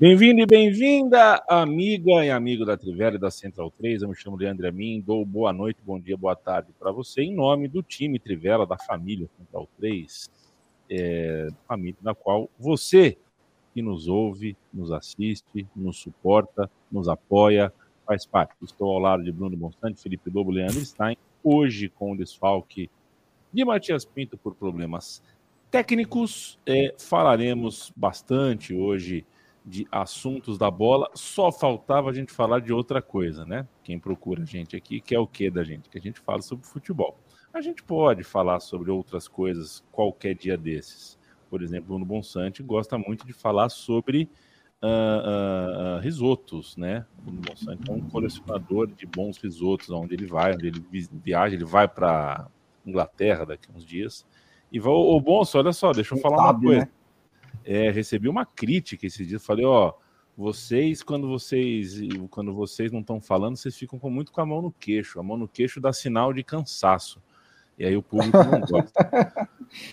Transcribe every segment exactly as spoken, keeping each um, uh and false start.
Bem-vindo e bem-vinda, amiga e amigo da Trivela e da Central três. Eu me chamo Leandro Amin, dou boa noite, bom dia, boa tarde para você, em nome do time Trivela, da família Central três, é, família na qual você que nos ouve, nos assiste, nos suporta, nos apoia, faz parte. Estou ao lado de Bruno Bonsanti, Felipe Lobo, Leandro Stein, hoje com o desfalque de Matias Pinto por problemas técnicos. É, falaremos bastante hoje de assuntos da bola, só faltava a gente falar de outra coisa, né? Quem procura a gente aqui quer o quê da gente? Que a gente fala sobre futebol. A gente pode falar sobre outras coisas qualquer dia desses. Por exemplo, o Bruno Bonsanti gosta muito de falar sobre uh, uh, risotos, né? O Bruno Bonsanti é um colecionador de bons risotos, onde ele vai, onde ele viaja, ele vai para Inglaterra daqui a uns dias. E vai, ô Bonso, olha só, deixa eu falar uma coisa. Né? É, recebi uma crítica esses dias, falei, ó, vocês, quando vocês quando vocês não estão falando, vocês ficam com, muito com a mão no queixo, a mão no queixo dá sinal de cansaço, e aí o público não gosta.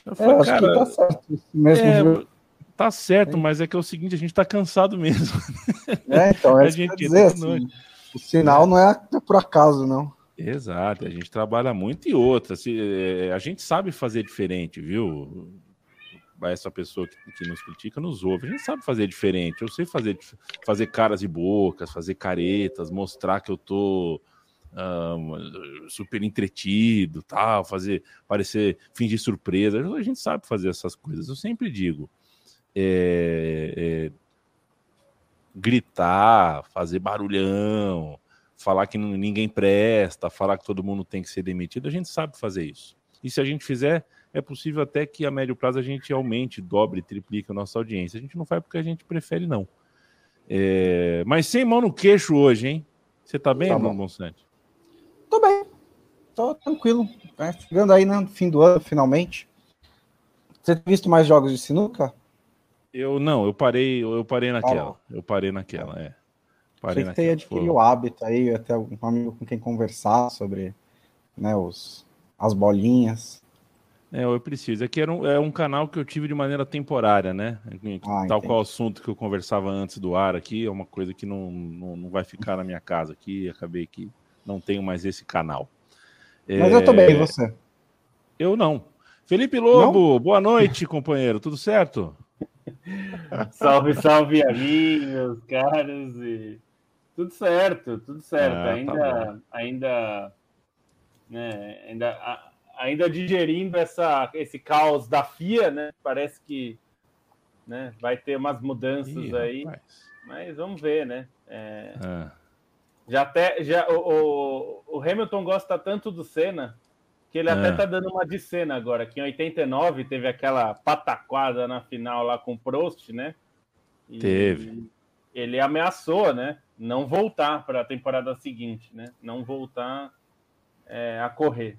Eu falei, é, acho cara, que tá certo. Mesmo é, jogo. Tá certo, mas é que é o seguinte, a gente tá cansado mesmo. É, então, é a gente dizer, assim, o sinal não é por acaso, não. Exato, a gente trabalha muito e outra, se, a gente sabe fazer diferente, viu? Essa pessoa que, que nos critica nos ouve, a gente sabe fazer diferente, eu sei fazer, fazer caras e bocas, fazer caretas, mostrar que eu tô um, super entretido, tal, fazer, parecer, fingir surpresa, a gente sabe fazer essas coisas, eu sempre digo, é, é, gritar, fazer barulhão, falar que ninguém presta, falar que todo mundo tem que ser demitido, a gente sabe fazer isso, e se a gente fizer, é possível até que a médio prazo a gente aumente, dobre, triplique a nossa audiência. A gente não faz porque a gente prefere, não. É... Mas sem mão no queixo hoje, hein? Você tá bem, Bruno Bonsanti? Tô bem. Tô tranquilo. Né? Chegando aí no fim do ano, finalmente. Você tem visto mais jogos de sinuca? Eu não, eu parei, eu parei naquela. Ah, eu parei naquela, é. Parei naquela. Você adquiriu o hábito aí, até um amigo com quem conversar sobre, né, os, as bolinhas. É, eu preciso. Aqui era um, é um canal que eu tive de maneira temporária, né? Ah, tal qual o assunto que eu conversava antes do ar aqui, é uma coisa que não, não, não vai ficar na minha casa aqui, acabei que não tenho mais esse canal. Mas é... eu tô bem, e você? Eu não. Felipe Lobo, não? Boa noite, companheiro, tudo certo? Salve, salve, amigos, caros, e... tudo certo, tudo certo. Ah, ainda, tá ainda, né, ainda... A... ainda digerindo essa, esse caos da F I A, né? Parece que, né, vai ter umas mudanças. Ih, aí, rapaz. Mas vamos ver, né? É... Ah. Já até, já, o, o, o Hamilton gosta tanto do Senna que ele ah. até tá dando uma de Senna agora, que em oitenta e nove teve aquela pataquada na final lá com o Prost, né? E teve. Ele ameaçou, né? Não voltar para a temporada seguinte, né? Não voltar é, a correr.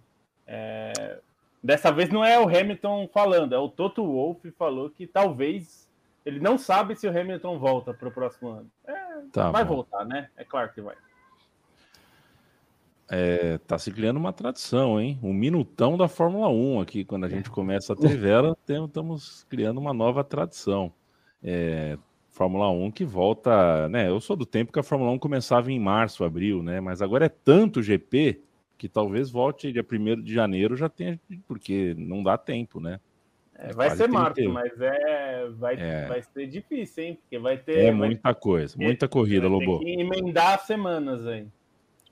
É, dessa vez não é o Hamilton falando, é o Toto Wolff falou que talvez ele não sabe se o Hamilton volta para o próximo ano. É, tá vai bom. Voltar, né? É claro que vai. É, tá se criando uma tradição, hein? Um minutão da Fórmula um aqui, quando a gente começa a Trivela, estamos criando uma nova tradição. É, Fórmula um que volta, né? Eu sou do tempo que a Fórmula um começava em março, abril, né? Mas agora é tanto G P que talvez volte dia primeiro de janeiro, já tenha, porque não dá tempo, né? É, vai ser março, mas é vai, é vai ser difícil, hein? Porque vai ter... É muita vai, coisa, muita é, corrida, Lobo. Tem que emendar semanas aí.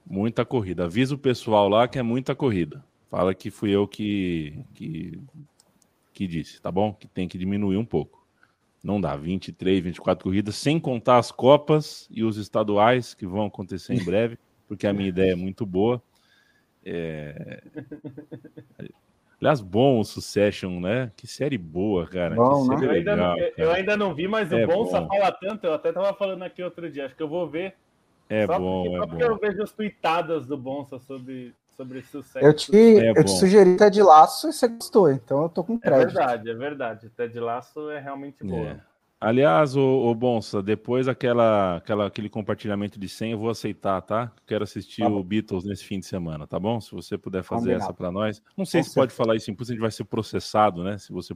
Muita corrida. Avisa o pessoal lá que é muita corrida. Fala que fui eu que, que, que disse, tá bom? Que tem que diminuir um pouco. Não dá, vinte e três, vinte e quatro corridas, sem contar as Copas e os estaduais que vão acontecer em breve, porque a minha ideia é muito boa. É... Aliás, bom o Succession, né? Que série boa, cara. Bom, que série né? legal, eu, ainda não, cara. eu ainda não vi, mas é o bom só fala tanto. Eu até tava falando aqui outro dia. Acho que eu vou ver. É só bom, porque, é só porque bom. Eu vejo as tuitadas do Bonsa sobre, sobre Succession. Eu te, é eu te sugeri Ted Lasso e você gostou, então eu tô com crédito. É verdade, é verdade. Ted Lasso é realmente boa. É. Aliás, o Bonsa, depois aquela, aquela, aquele compartilhamento de senha, eu vou aceitar, tá? Quero assistir tá o Beatles nesse fim de semana, tá bom? Se você puder fazer Combinado. Essa para nós. Não sei Com se certeza. Pode falar isso em público, a gente vai ser processado, né? Se você...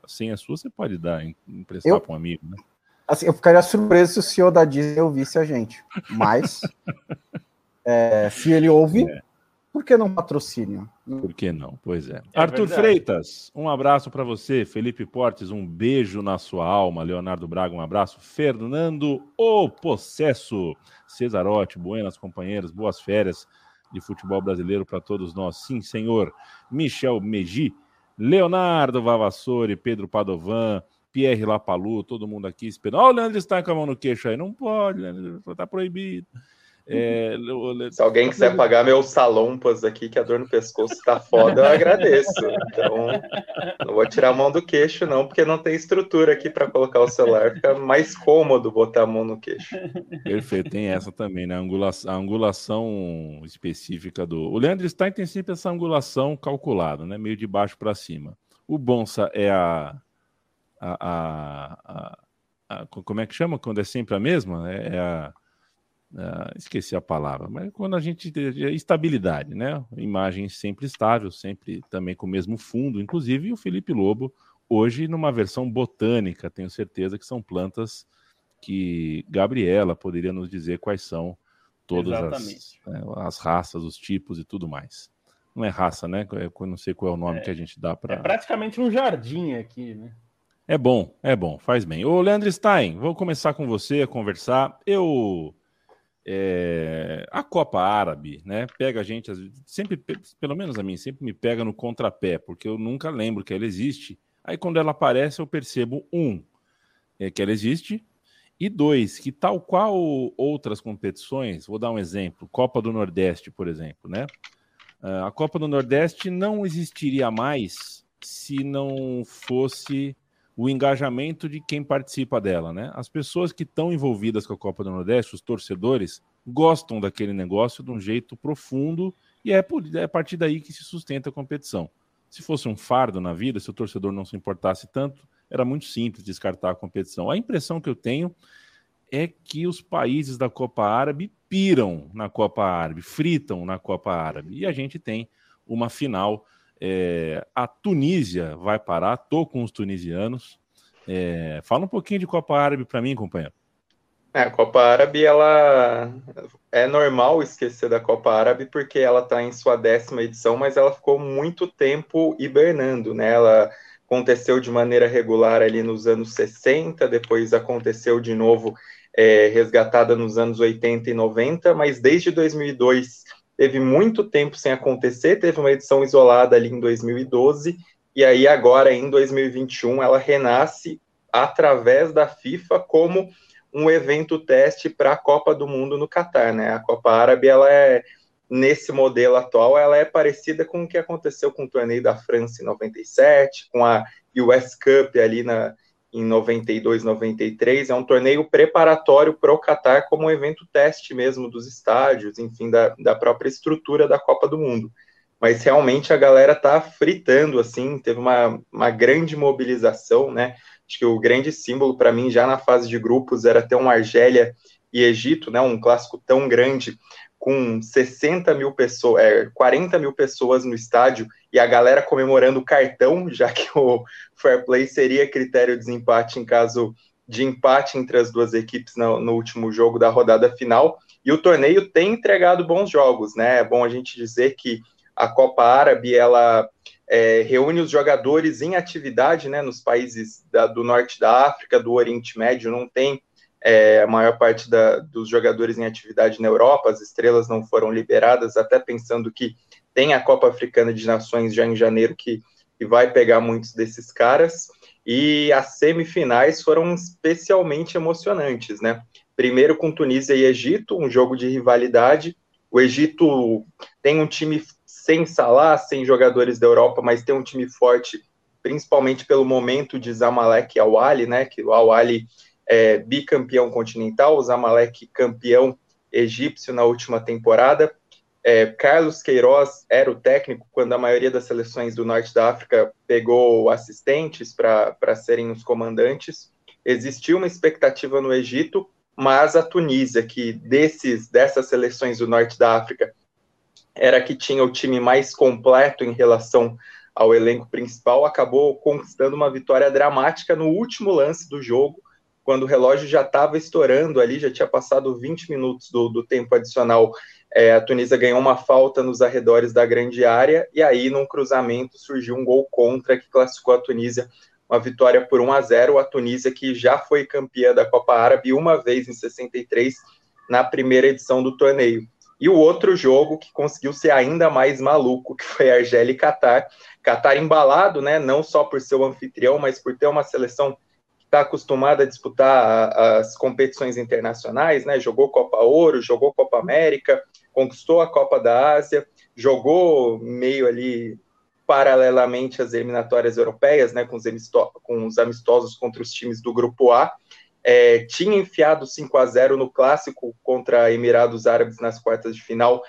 A senha sua, você pode dar, emprestar eu... para um amigo, né? Assim, eu ficaria surpreso se o C E O da Disney ouvisse a gente, mas é, se ele ouve, é. por que não patrocínio? Por que não? Pois é. é Arthur verdade. Freitas, um abraço para você. Felipe Portes, um beijo na sua alma. Leonardo Braga, um abraço. Fernando, o Possesso. Cesarotti, buenas companheiros, boas férias de futebol brasileiro para todos nós. Sim, senhor. Michel Megi, Leonardo Vavassori, Pedro Padovan, Pierre Lapalu, todo mundo aqui esperando. Olha o Leandro Stein com a mão no queixo aí. Não pode, Leandro, tá proibido. É... Se alguém quiser pagar meus salompas aqui, que a dor no pescoço tá foda, eu agradeço. Então, não vou tirar a mão do queixo, não, porque não tem estrutura aqui para colocar o celular. Fica mais cômodo botar a mão no queixo. Perfeito, tem essa também, né? A angulação, a angulação específica do... O Leandro Stein tem sempre essa angulação calculada, né? Meio de baixo para cima. O Bonsa é a... A, a, a, a, como é que chama quando é sempre a mesma? É, é a, a, esqueci a palavra, mas quando a gente tem é estabilidade, né? Imagem sempre estável, sempre também com o mesmo fundo, inclusive. E o Felipe Lobo, hoje numa versão botânica, tenho certeza que são plantas que Gabriela poderia nos dizer quais são todas as, né, as raças, os tipos e tudo mais. Não é raça, né? Eu não sei qual é o nome é, que a gente dá para. É praticamente um jardim aqui, né? É bom, é bom, faz bem. Ô, Leandro Stein, vou começar com você a conversar. Eu, é, a Copa Árabe, né, pega a gente, sempre, pelo menos a mim, sempre me pega no contrapé, porque eu nunca lembro que ela existe. Aí, quando ela aparece, eu percebo, um, é, que ela existe, e dois, que tal qual outras competições, vou dar um exemplo, Copa do Nordeste, por exemplo, né? A Copa do Nordeste não existiria mais se não fosse... o engajamento de quem participa dela, né? As pessoas que estão envolvidas com a Copa do Nordeste, os torcedores, gostam daquele negócio de um jeito profundo e é, por, é a partir daí que se sustenta a competição. Se fosse um fardo na vida, se o torcedor não se importasse tanto, era muito simples descartar a competição. A impressão que eu tenho é que os países da Copa Árabe piram na Copa Árabe, fritam na Copa Árabe. E a gente tem uma final... É, a Tunísia vai parar, tô com os tunisianos. É, fala um pouquinho de Copa Árabe para mim, companheiro. É, a Copa Árabe, ela é normal esquecer da Copa Árabe porque ela está em sua décima edição, mas ela ficou muito tempo hibernando, né? Ela aconteceu de maneira regular ali nos anos sessenta, depois aconteceu de novo, é, resgatada nos anos oitenta e noventa, mas desde dois mil e dois... teve muito tempo sem acontecer, teve uma edição isolada ali em dois mil e doze, e aí agora, em dois mil e vinte e um, ela renasce através da FIFA como um evento teste para a Copa do Mundo no Qatar, né? A Copa Árabe, ela é, nesse modelo atual, ela é parecida com o que aconteceu com o torneio da França em noventa e sete, com a U S Cup ali na, em noventa e dois, noventa e três, é um torneio preparatório para o Qatar como um evento teste mesmo dos estádios, enfim, da, da própria estrutura da Copa do Mundo. Mas realmente a galera está fritando, assim, teve uma, uma grande mobilização, né? Acho que o grande símbolo para mim já na fase de grupos era ter um Argélia e Egito, né? Um clássico tão grande, com sessenta mil pessoas, é, quarenta mil pessoas no estádio, e a galera comemorando o cartão, já que o fair play seria critério de desempate em caso de empate entre as duas equipes no, no último jogo da rodada final, e o torneio tem entregado bons jogos, né? É bom a gente dizer que a Copa Árabe, ela é, reúne os jogadores em atividade, né? Nos países da, do norte da África, do Oriente Médio, não tem É, a maior parte da, dos jogadores em atividade na Europa, as estrelas não foram liberadas, até pensando que tem a Copa Africana de Nações já em janeiro, que, que vai pegar muitos desses caras, e as semifinais foram especialmente emocionantes, né? Primeiro com Tunísia e Egito, um jogo de rivalidade. O Egito tem um time sem Salah, sem jogadores da Europa, mas tem um time forte, principalmente pelo momento de Zamalek e Al-Ahly, né? Que o Al-Ahly É, bicampeão continental, o Zamalek campeão egípcio na última temporada. É, Carlos Queiroz era o técnico quando a maioria das seleções do norte da África pegou assistentes para serem os comandantes. Existiu uma expectativa no Egito, mas a Tunísia, que desses, dessas seleções do norte da África, era que tinha o time mais completo em relação ao elenco principal, acabou conquistando uma vitória dramática no último lance do jogo, quando o relógio já estava estourando ali, já tinha passado vinte minutos do, do tempo adicional, é, a Tunísia ganhou uma falta nos arredores da grande área, e aí, num cruzamento, surgiu um gol contra que classificou a Tunísia, uma vitória por um a zero, a Tunísia que já foi campeã da Copa Árabe uma vez em sessenta e três, na primeira edição do torneio. E o outro jogo que conseguiu ser ainda mais maluco, que foi Argélia e Qatar. Qatar embalado, né, não só por ser o anfitrião, mas por ter uma seleção que está acostumada a disputar as competições internacionais, né, jogou Copa Ouro, jogou Copa América, conquistou a Copa da Ásia, jogou meio ali paralelamente às eliminatórias europeias, né, com os, amisto- com os amistosos contra os times do Grupo A. É, tinha enfiado cinco a zero no clássico contra Emirados Árabes nas quartas de final,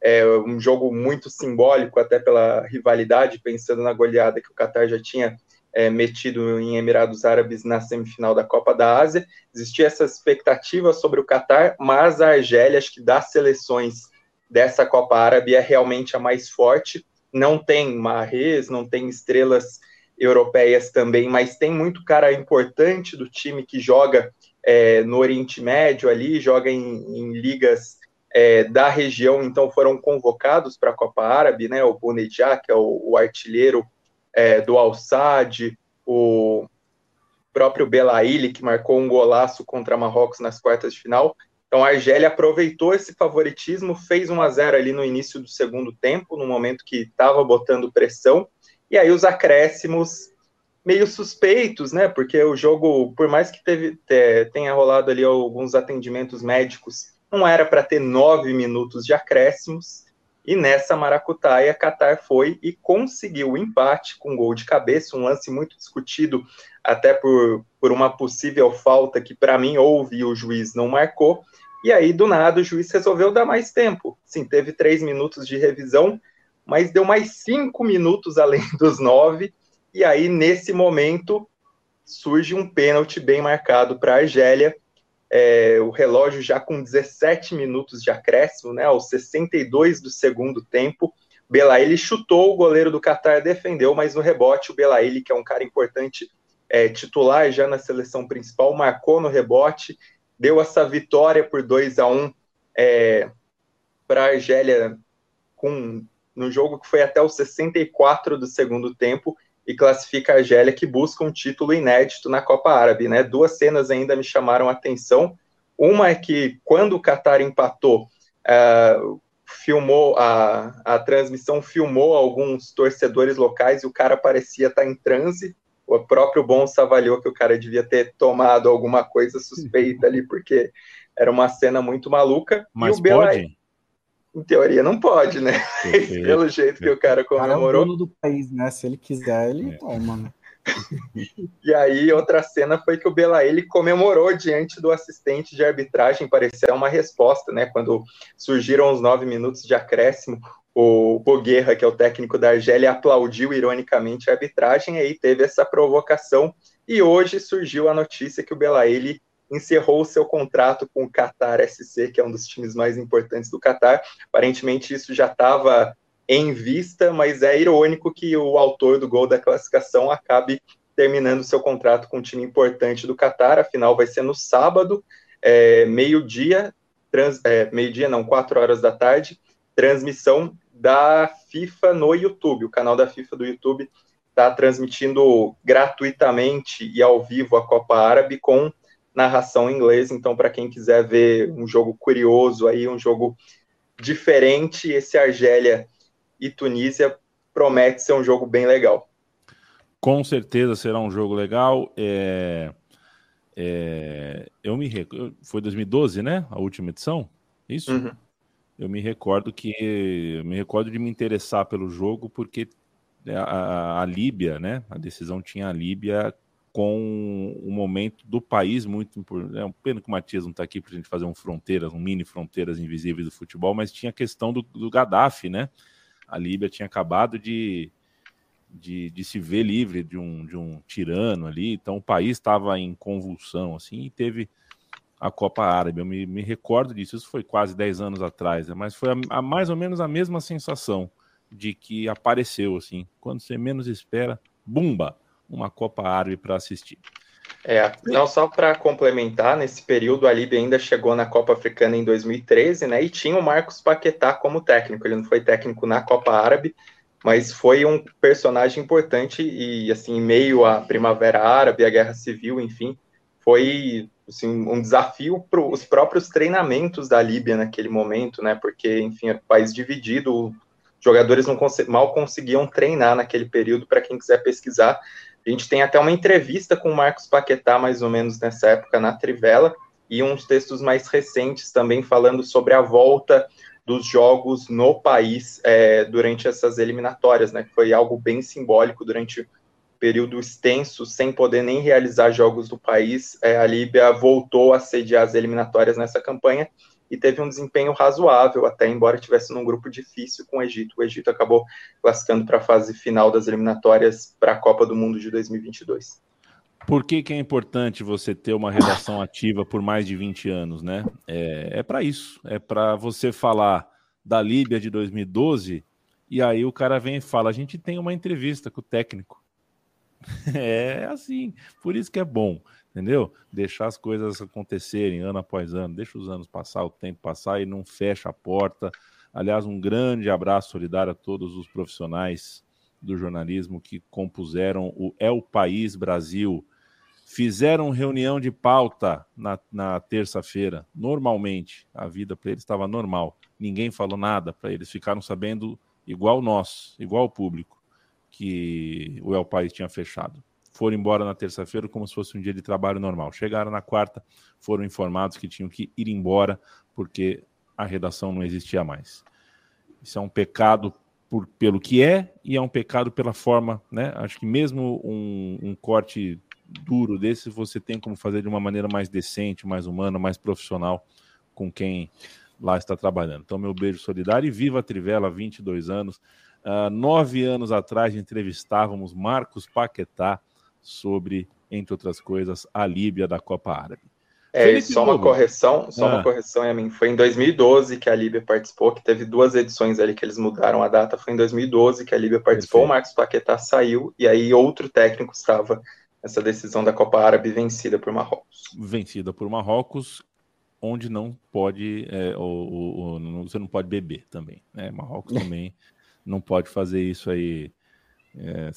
é, um jogo muito simbólico até pela rivalidade, pensando na goleada que o Qatar já tinha é, metido em Emirados Árabes na semifinal da Copa da Ásia. Existia essa expectativa sobre o Qatar, mas a Argélia, acho que das seleções dessa Copa Árabe, é realmente a mais forte. Não tem Mahrez, não tem estrelas europeias também, mas tem muito cara importante do time que joga é, no Oriente Médio ali, joga em, em ligas é, da região, então foram convocados para a Copa Árabe, né, o Bounedjah, que é o, o artilheiro é, do Al-Sadd, o próprio Belaíli, que marcou um golaço contra Marrocos nas quartas de final. Então a Argélia aproveitou esse favoritismo, fez um a zero ali no início do segundo tempo, no momento que estava botando pressão. E aí os acréscimos meio suspeitos, né? Porque o jogo, por mais que teve, te, tenha rolado ali alguns atendimentos médicos, não era para ter nove minutos de acréscimos. E nessa maracutaia, Qatar foi e conseguiu o empate com um gol de cabeça, um lance muito discutido até por, por uma possível falta que, para mim, houve e o juiz não marcou. E aí, do nada, o juiz resolveu dar mais tempo. Sim, teve três minutos de revisão, mas deu mais cinco minutos além dos nove, e aí, nesse momento, surge um pênalti bem marcado para a Argélia, é, o relógio já com dezessete minutos de acréscimo, né, aos sessenta e dois do segundo tempo, Belaíli chutou, o goleiro do Qatar defendeu, mas no rebote, o Belaíli, que é um cara importante, é, titular já na seleção principal, marcou no rebote, deu essa vitória por dois a um é, para a Argélia, com... no jogo que foi até os sessenta e quatro do segundo tempo, e classifica a Argélia, que busca um título inédito na Copa Árabe, né? Duas cenas ainda me chamaram a atenção. Uma é que, quando o Qatar empatou, uh, filmou a, a transmissão filmou alguns torcedores locais, e o cara parecia estar em transe. O próprio Bonsa avaliou que o cara devia ter tomado alguma coisa suspeita ali, porque era uma cena muito maluca. Mas e o Belaíli, em teoria não pode, né? Perfeito. Pelo jeito que o cara comemorou. O cara é o dono do país, né? Se ele quiser, ele é. toma, né? E aí, outra cena foi que o Belaíli comemorou diante do assistente de arbitragem, parecia uma resposta, né? Quando surgiram os nove minutos de acréscimo, o Boguerra, que é o técnico da Argélia, aplaudiu ironicamente a arbitragem, e aí teve essa provocação, e hoje surgiu a notícia que o Belaíli encerrou o seu contrato com o Qatar S C, que é um dos times mais importantes do Qatar. Aparentemente isso já estava em vista, mas é irônico que o autor do gol da classificação acabe terminando seu contrato com um time importante do Qatar. Afinal, vai ser no sábado, é, meio-dia, trans, é, meio-dia não, quatro horas da tarde, transmissão da FIFA no YouTube. O canal da FIFA do YouTube está transmitindo gratuitamente e ao vivo a Copa Árabe com narração em inglês, então para quem quiser ver um jogo curioso aí, um jogo diferente, esse Argélia e Tunísia promete ser um jogo bem legal. Com certeza será um jogo legal. É, é, eu me recordo, foi dois mil e doze, né? A última edição, isso? Uhum. Eu me recordo que eu me recordo de me interessar pelo jogo porque a, a Líbia, né? A decisão tinha a Líbia com o momento do país muito importante. É um pena que o Matias não está aqui para a gente fazer um fronteiras, um mini fronteiras invisíveis do futebol, mas tinha a questão do, do Gaddafi, né? A Líbia tinha acabado de, de, de se ver livre de um, de um tirano ali, então o país estava em convulsão, assim, e teve a Copa Árabe. Eu me, me recordo disso, isso foi quase dez anos atrás, né? Mas foi a, a mais ou menos a mesma sensação de que apareceu, assim, quando você menos espera, bumba! Uma Copa Árabe para assistir. É, não, só para complementar, nesse período a Líbia ainda chegou na Copa Africana em dois mil e treze, né, e tinha o Marcos Paquetá como técnico. Ele não foi técnico na Copa Árabe, mas foi um personagem importante e, assim, em meio à Primavera Árabe, à Guerra Civil, enfim, foi, assim, um desafio para os próprios treinamentos da Líbia naquele momento, né, porque, enfim, era um país dividido, os jogadores não cons- mal conseguiam treinar naquele período. Para quem quiser pesquisar, a gente tem até uma entrevista com o Marcos Paquetá, mais ou menos nessa época, na Trivela, e uns textos mais recentes também falando sobre a volta dos jogos no país é, durante essas eliminatórias, né? Foi algo bem simbólico. Durante um período extenso, sem poder nem realizar jogos do país, é, a Líbia voltou a sediar as eliminatórias nessa campanha e teve um desempenho razoável, até embora estivesse num grupo difícil com o Egito. O Egito acabou classificando para a fase final das eliminatórias para a Copa do Mundo de dois mil e vinte e dois. Por que que é importante você ter uma relação ativa por mais de vinte anos, né? É, é para isso, é para você falar da Líbia de dois mil e doze, e aí o cara vem e fala, a gente tem uma entrevista com o técnico. É assim, por isso que é bom. Entendeu? Deixar as coisas acontecerem ano após ano, deixa os anos passar, o tempo passar e não fecha a porta. Aliás, um grande abraço solidário a todos os profissionais do jornalismo que compuseram o É o País Brasil. Fizeram reunião de pauta na, na terça-feira, normalmente. A vida para eles estava normal, ninguém falou nada para eles, ficaram sabendo igual nós, igual o público, que o É o País tinha fechado. Foram embora na terça-feira como se fosse um dia de trabalho normal. Chegaram na quarta, foram informados que tinham que ir embora porque a redação não existia mais. Isso é um pecado por, pelo que é, e é um pecado pela forma, né? Acho que mesmo um, um corte duro desse, você tem como fazer de uma maneira mais decente, mais humana, mais profissional com quem lá está trabalhando. Então, meu beijo solidário e viva a Trivela, vinte e dois anos. Uh, nove anos atrás entrevistávamos Marcos Paquetá sobre, entre outras coisas, a Líbia da Copa Árabe. É, Felipe só Lobo. uma correção, só ah. uma correção, Yamin. Foi em dois mil e doze que a Líbia participou, que teve duas edições ali que eles mudaram a data. Foi em dois mil e doze que a Líbia participou, Perfeito. O Marcos Paquetá saiu, e aí outro técnico estava nessa decisão da Copa Árabe vencida por Marrocos. Vencida por Marrocos, onde não pode, é, ou, ou, ou, você não pode beber também, né? Marrocos também não pode fazer isso aí. É,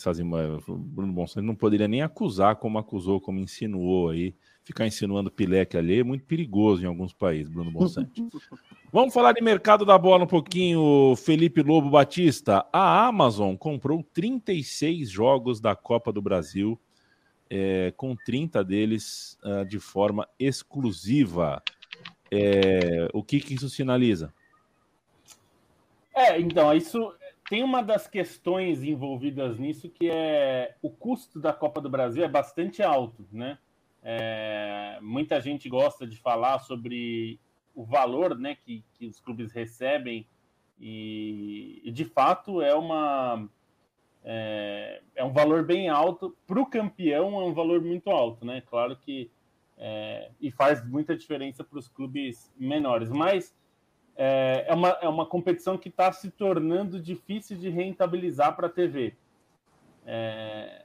Bruno Bonsanti não poderia nem acusar como acusou, como insinuou aí. Ficar insinuando pileque ali é muito perigoso em alguns países, Bruno Bonsanti. Vamos falar de mercado da bola um pouquinho, Felipe Lobo Batista. A Amazon comprou trinta e seis jogos da Copa do Brasil, é, com trinta deles uh, de forma exclusiva. É, o que que isso sinaliza? É, então, isso... Tem uma das questões envolvidas nisso, que é o custo da Copa do Brasil é bastante alto, né? É, muita gente gosta de falar sobre o valor, né, que, que os clubes recebem, e, e de fato é, uma, é, é um valor bem alto. Para o campeão é um valor muito alto, né? Claro que é, e faz muita diferença para os clubes menores, mas É uma, é uma competição que está se tornando difícil de rentabilizar para a T V. É,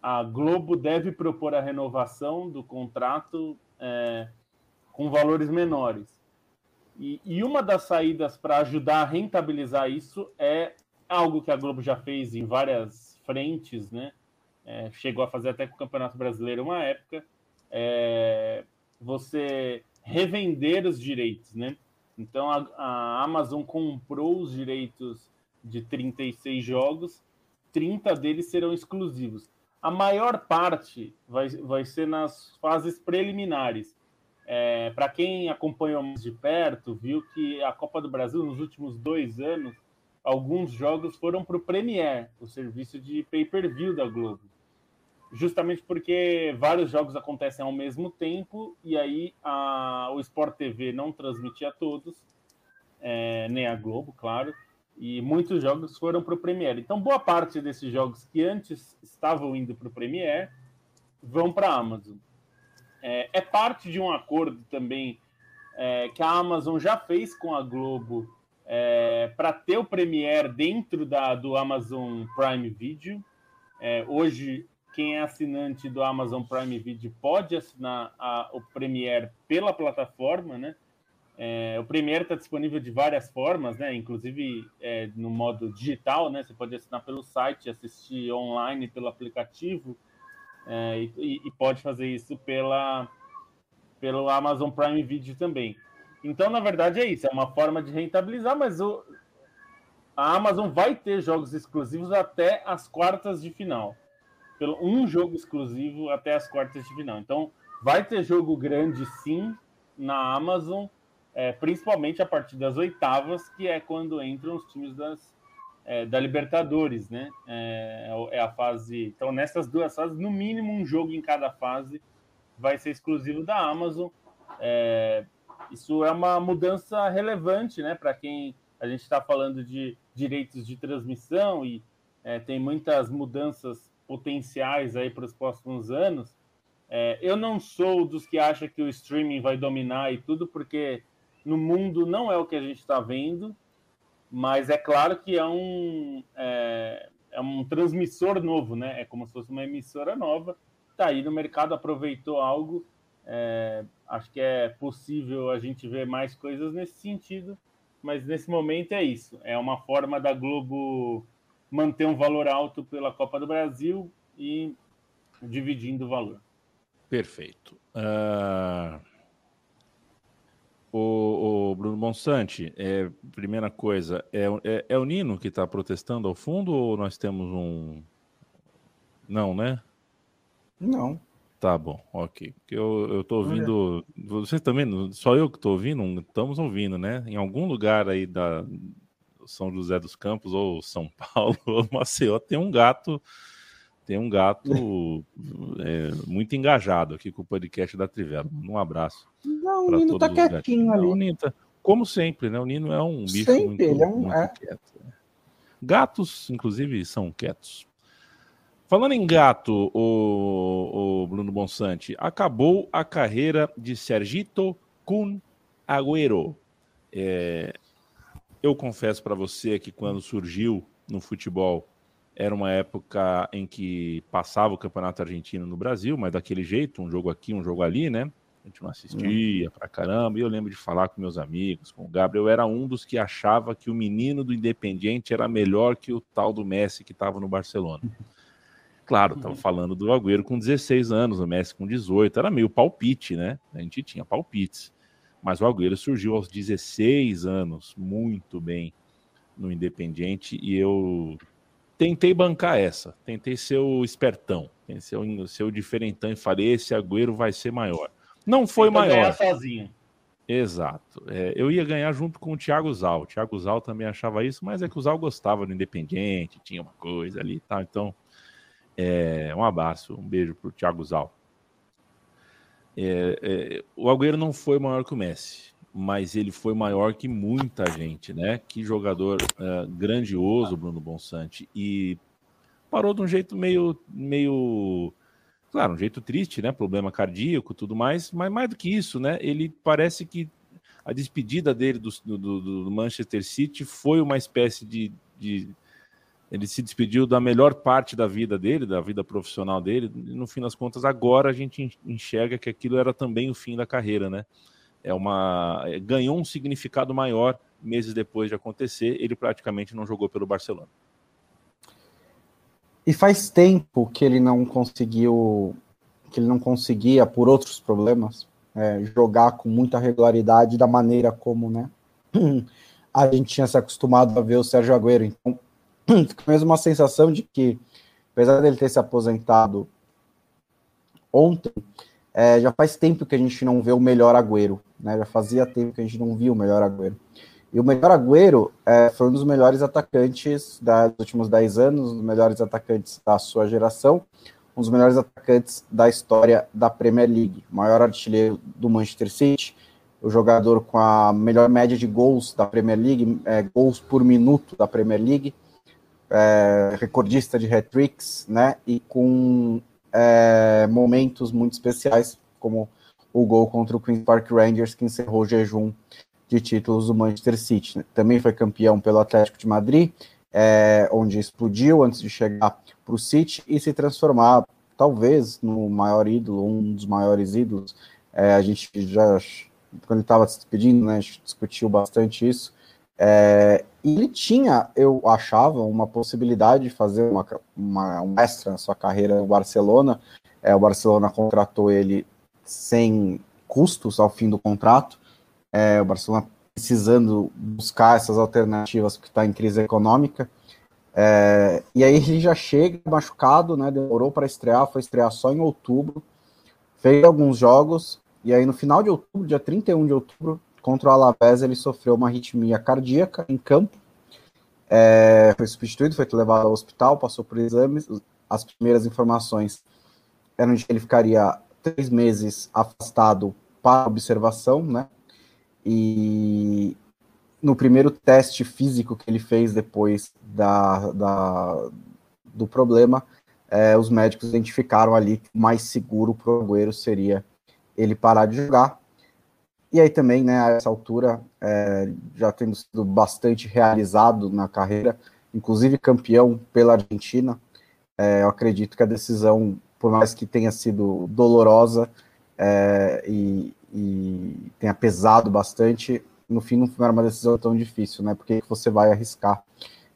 a Globo deve propor a renovação do contrato é, com valores menores. E, e uma das saídas para ajudar a rentabilizar isso é algo que a Globo já fez em várias frentes, né? É, chegou a fazer até com o Campeonato Brasileiro uma época. É, você revender os direitos, né? Então, a, a Amazon comprou os direitos de trinta e seis jogos, trinta deles serão exclusivos. A maior parte vai, vai ser nas fases preliminares. É, para quem acompanhou mais de perto, viu que a Copa do Brasil, nos últimos dois anos, alguns jogos foram para o Premiere, o serviço de pay-per-view da Globo. Justamente porque vários jogos acontecem ao mesmo tempo, e aí a, o Sport T V não transmitia todos, é, nem a Globo, claro, e muitos jogos foram para o Premiere. Então, boa parte desses jogos que antes estavam indo para o Premiere vão para a Amazon. É, é parte de um acordo também é, que a Amazon já fez com a Globo é, para ter o Premiere dentro da, do Amazon Prime Video. É, hoje... Quem é assinante do Amazon Prime Video pode assinar a, o Premiere pela plataforma, né? É, o Premiere está disponível de várias formas, né? Inclusive é, no modo digital, né? Você pode assinar pelo site, assistir online pelo aplicativo, é, e, e pode fazer isso pela, pelo Amazon Prime Video também. Então, na verdade, é isso. É uma forma de rentabilizar, mas o, a Amazon vai ter jogos exclusivos até as quartas de final. Pelo, um jogo exclusivo até as quartas de final. Então, vai ter jogo grande, sim, na Amazon. É, principalmente a partir das oitavas, que é quando entram os times das, é, da Libertadores, né? É, é a fase... Então, nessas duas fases, no mínimo um jogo em cada fase vai ser exclusivo da Amazon. É, isso é uma mudança relevante, né? Para quem... A gente está falando de direitos de transmissão e é, tem muitas mudanças potenciais aí para os próximos anos. É, eu não sou dos que acha que o streaming vai dominar e tudo, porque... No mundo não é o que a gente está vendo, mas é claro que é um, é, é um transmissor novo, né? É como se fosse uma emissora nova. Está aí no mercado, aproveitou algo. É, acho que é possível a gente ver mais coisas nesse sentido, mas nesse momento é isso. É uma forma da Globo manter um valor alto pela Copa do Brasil e dividindo o valor. Perfeito. Uh... O, o Bruno Bonsanti, é, primeira coisa, é, é, é o Nino que está protestando ao fundo ou nós temos um... Não, né? Não. Tá bom, ok. Porque eu estou ouvindo... Vocês também, só eu que estou ouvindo, estamos ouvindo, né? Em algum lugar aí da São José dos Campos ou São Paulo ou Maceió tem um gato... Tem um gato é, muito engajado aqui com o podcast da Trivela. Um abraço. Não, o Nino tá quietinho ali. Não, o Nino tá, como sempre, né? O Nino é um bicho sempre, muito, ele é um... muito é. quieto. Gatos, inclusive, são quietos. Falando em gato, o, o Bruno Bonsanti, acabou a carreira de Sergio Kun Agüero. É, eu confesso para você que quando surgiu no futebol, era uma época em que passava o Campeonato Argentino no Brasil, mas daquele jeito, um jogo aqui, um jogo ali, né? A gente não assistia pra caramba. E eu lembro de falar com meus amigos, com o Gabriel. Eu era um dos que achava que o menino do Independiente era melhor que o tal do Messi que estava no Barcelona. Claro, estava falando do Agüero com dezesseis anos, o Messi com dezoito. Era meio palpite, né? A gente tinha palpites. Mas o Agüero surgiu aos dezesseis anos, muito bem, no Independiente. E eu... Tentei bancar essa, tentei ser o espertão, tentei ser o, ser o diferentão e falei, esse Agüero vai ser maior. Não foi então maior. Ganhar sozinho. Exato. É, eu ia ganhar junto com o Thiago Zal. O Thiago Zal também achava isso, mas é que o Zal gostava do Independiente, tinha uma coisa ali e tal. Então, é, um abraço, um beijo pro Thiago Zal. É, é, o Agüero não foi maior que o Messi, mas ele foi maior que muita gente, né? Que jogador uh, grandioso, Bruno Bonsanti. E parou de um jeito meio, meio... Claro, um jeito triste, né? Problema cardíaco e tudo mais. Mas mais do que isso, né? Ele parece que a despedida dele do, do, do Manchester City foi uma espécie de, de... Ele se despediu da melhor parte da vida dele, da vida profissional dele. E no fim das contas, agora a gente enxerga que aquilo era também o fim da carreira, né? É uma... ganhou um significado maior meses depois de acontecer, ele praticamente não jogou pelo Barcelona. E faz tempo que ele não conseguiu, que ele não conseguia, por outros problemas, é, jogar com muita regularidade da maneira como, né, a gente tinha se acostumado a ver o Sergio Agüero. Então, fica mesmo uma sensação de que, apesar dele ter se aposentado ontem, É, já faz tempo que a gente não vê o melhor Agüero, né? Já fazia tempo que a gente não via o melhor Agüero. E o melhor Agüero é, foi um dos melhores atacantes da, dos últimos dez anos, um dos melhores atacantes da sua geração, um dos melhores atacantes da história da Premier League, o maior artilheiro do Manchester City, o jogador com a melhor média de gols da Premier League, é, gols por minuto da Premier League, é, recordista de hat-tricks, né? E com... É, momentos muito especiais, como o gol contra o Queen's Park Rangers, que encerrou o jejum de títulos do Manchester City, né? Também foi campeão pelo Atlético de Madrid, é, onde explodiu antes de chegar para o City e se transformar talvez no maior ídolo, um dos maiores ídolos, é, a gente já, quando ele estava se despedindo, né, a gente discutiu bastante isso, é, ele tinha, eu achava, uma possibilidade de fazer uma, uma, um extra na sua carreira no Barcelona, é, o Barcelona contratou ele sem custos ao fim do contrato, é, o Barcelona precisando buscar essas alternativas porque está em crise econômica, é, e aí ele já chega machucado, né, demorou para estrear, foi estrear só em outubro, fez alguns jogos, e aí no final de outubro, dia trinta e um de outubro, contra o Alavés, ele sofreu uma arritmia cardíaca em campo, é, foi substituído, foi levado ao hospital, passou por exames, as primeiras informações eram de que ele ficaria três meses afastado para observação, né, e no primeiro teste físico que ele fez depois da, da, do problema, é, os médicos identificaram ali que o mais seguro para o Agüero seria ele parar de jogar. E aí também, né, a essa altura, é, já temos sido bastante realizado na carreira, inclusive campeão pela Argentina. É, eu acredito que a decisão, por mais que tenha sido dolorosa, é, e, e tenha pesado bastante, no fim não era uma decisão tão difícil, né? Porque você vai arriscar.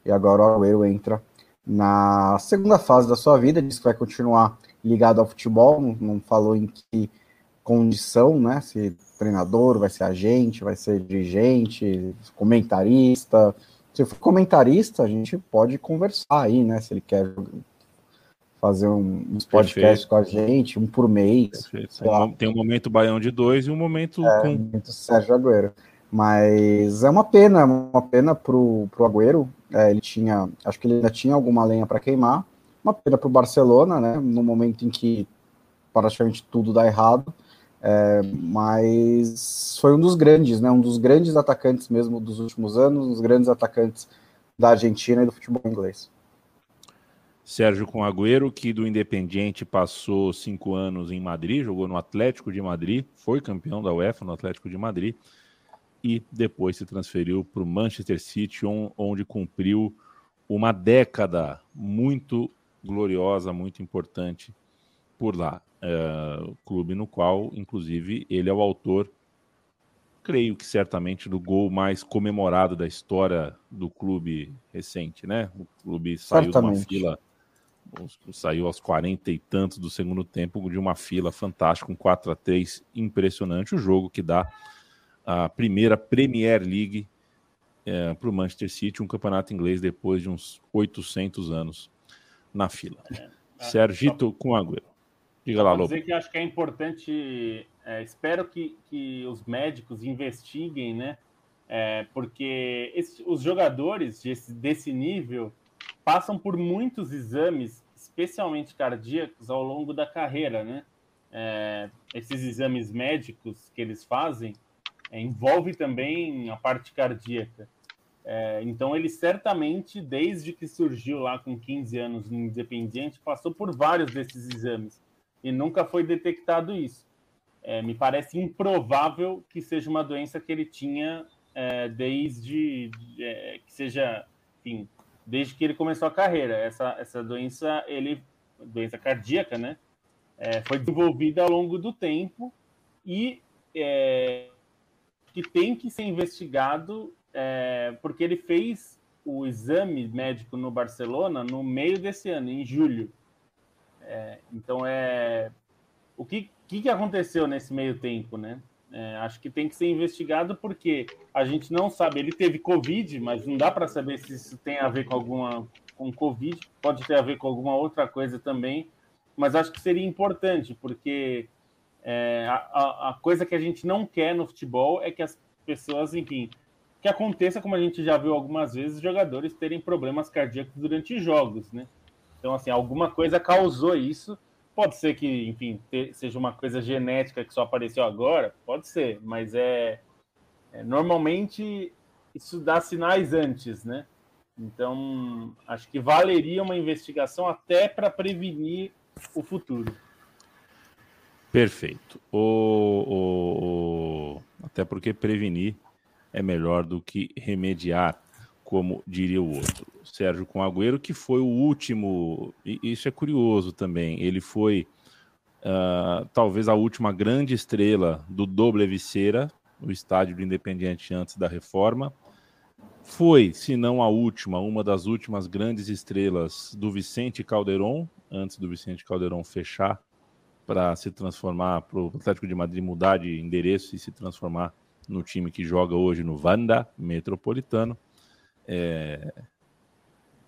E agora o Agüero entra na segunda fase da sua vida, diz que vai continuar ligado ao futebol, não, não falou em que condição, né? Se treinador, vai ser agente, vai ser dirigente, comentarista. Se for comentarista, a gente pode conversar aí, né? Se ele quer fazer um podcast com a gente, um por mês. Tem um momento Baião de dois e um momento é, com... momento Sérgio Agüero. Mas é uma pena, uma pena pro, pro Agüero, é, ele tinha, acho que ele ainda tinha alguma lenha para queimar, uma pena pro Barcelona, né, no momento em que praticamente tudo dá errado, é, mas foi um dos grandes, né, um dos grandes atacantes mesmo dos últimos anos, um dos grandes atacantes da Argentina e do futebol inglês. Sergio Kun Agüero, que do Independiente passou cinco anos em Madrid, jogou no Atlético de Madrid, foi campeão da UEFA no Atlético de Madrid, e depois se transferiu para o Manchester City, onde cumpriu uma década muito gloriosa, muito importante por lá. É, clube no qual, inclusive, ele é o autor, creio que certamente, do gol mais comemorado da história do clube recente, né? O clube saiu de uma fila, saiu aos quarenta e tantos do segundo tempo, de uma fila fantástica, um quatro a três impressionante, o jogo que dá a primeira Premier League é, para o Manchester City, um campeonato inglês depois de uns oitocentos anos na fila. É, a, Sergito só, Kun Agüero. Diga lá, Lobo. Que acho que é importante, é, espero que, que os médicos investiguem, né? É, porque esse, os jogadores desse, desse nível passam por muitos exames, especialmente cardíacos, ao longo da carreira, né? É, esses exames médicos que eles fazem, É, envolve também a parte cardíaca. É, então, ele certamente, desde que surgiu lá com quinze anos no Independiente, passou por vários desses exames e nunca foi detectado isso. É, me parece improvável que seja uma doença que ele tinha é, desde, é, que seja, enfim, desde que ele começou a carreira. Essa, essa doença, ele, doença cardíaca, né, é, foi desenvolvida ao longo do tempo e... É, que tem que ser investigado, é, porque ele fez o exame médico no Barcelona no meio desse ano, em julho. É, então, é, o que, que aconteceu nesse meio tempo, né? É, acho que tem que ser investigado porque a gente não sabe. Ele teve Covid, mas não dá para saber se isso tem a ver com alguma com Covid. Pode ter a ver com alguma outra coisa também, mas acho que seria importante, porque... É, a, a coisa que a gente não quer no futebol é que as pessoas, enfim, que aconteça, como a gente já viu algumas vezes, jogadores terem problemas cardíacos durante jogos, né? Então, assim, alguma coisa causou isso. Pode ser que, enfim, ter, seja uma coisa genética que só apareceu agora, pode ser, mas é, é normalmente isso dá sinais antes, né? Então, acho que valeria uma investigação até para prevenir o futuro. Perfeito. O, o, o... Até porque prevenir é melhor do que remediar, como diria o outro. Sergio Kun Agüero, que foi o último, e isso é curioso também, ele foi uh, talvez a última grande estrela do Doble Viceira, o estádio do Independiente antes da reforma. Foi, se não a última, uma das últimas grandes estrelas do Vicente Calderón, antes do Vicente Calderón fechar para se transformar, para o Atlético de Madrid mudar de endereço e se transformar no time que joga hoje no Wanda Metropolitano. É...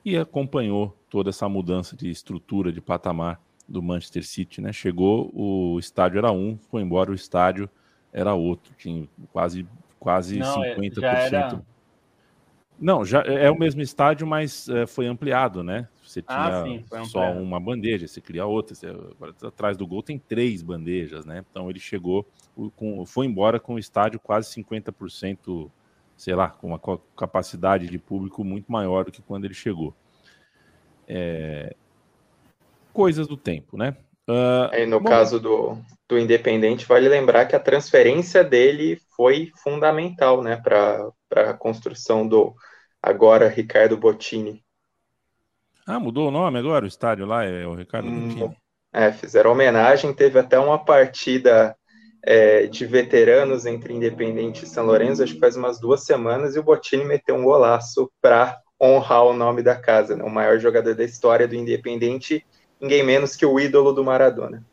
E acompanhou toda essa mudança de estrutura, de patamar do Manchester City, né? Chegou, o estádio era um, foi embora, o estádio era outro. Tinha quase, quase não, cinquenta por cento. Já era... Não, já é o mesmo estádio, mas é, foi ampliado, né? Você tinha ah, sim, só uma bandeja, você cria outra. Você, atrás do gol tem três bandejas, né? Então ele chegou, com, foi embora com o estádio quase cinquenta por cento, sei lá, com uma capacidade de público muito maior do que quando ele chegou. É... Coisas do tempo, né? Uh, Aí no bom... caso do, do Independente, vale lembrar que a transferência dele foi fundamental, né, para a construção do agora Ricardo Bottini. Ah, mudou o nome agora? O estádio lá é o Ricardo hum, Bottini. É, fizeram homenagem, teve até uma partida é, de veteranos entre Independente e São Lourenço, acho que faz umas duas semanas, e o Bottini meteu um golaço para honrar o nome da casa, né, o maior jogador da história do Independente, ninguém menos que o ídolo do Maradona.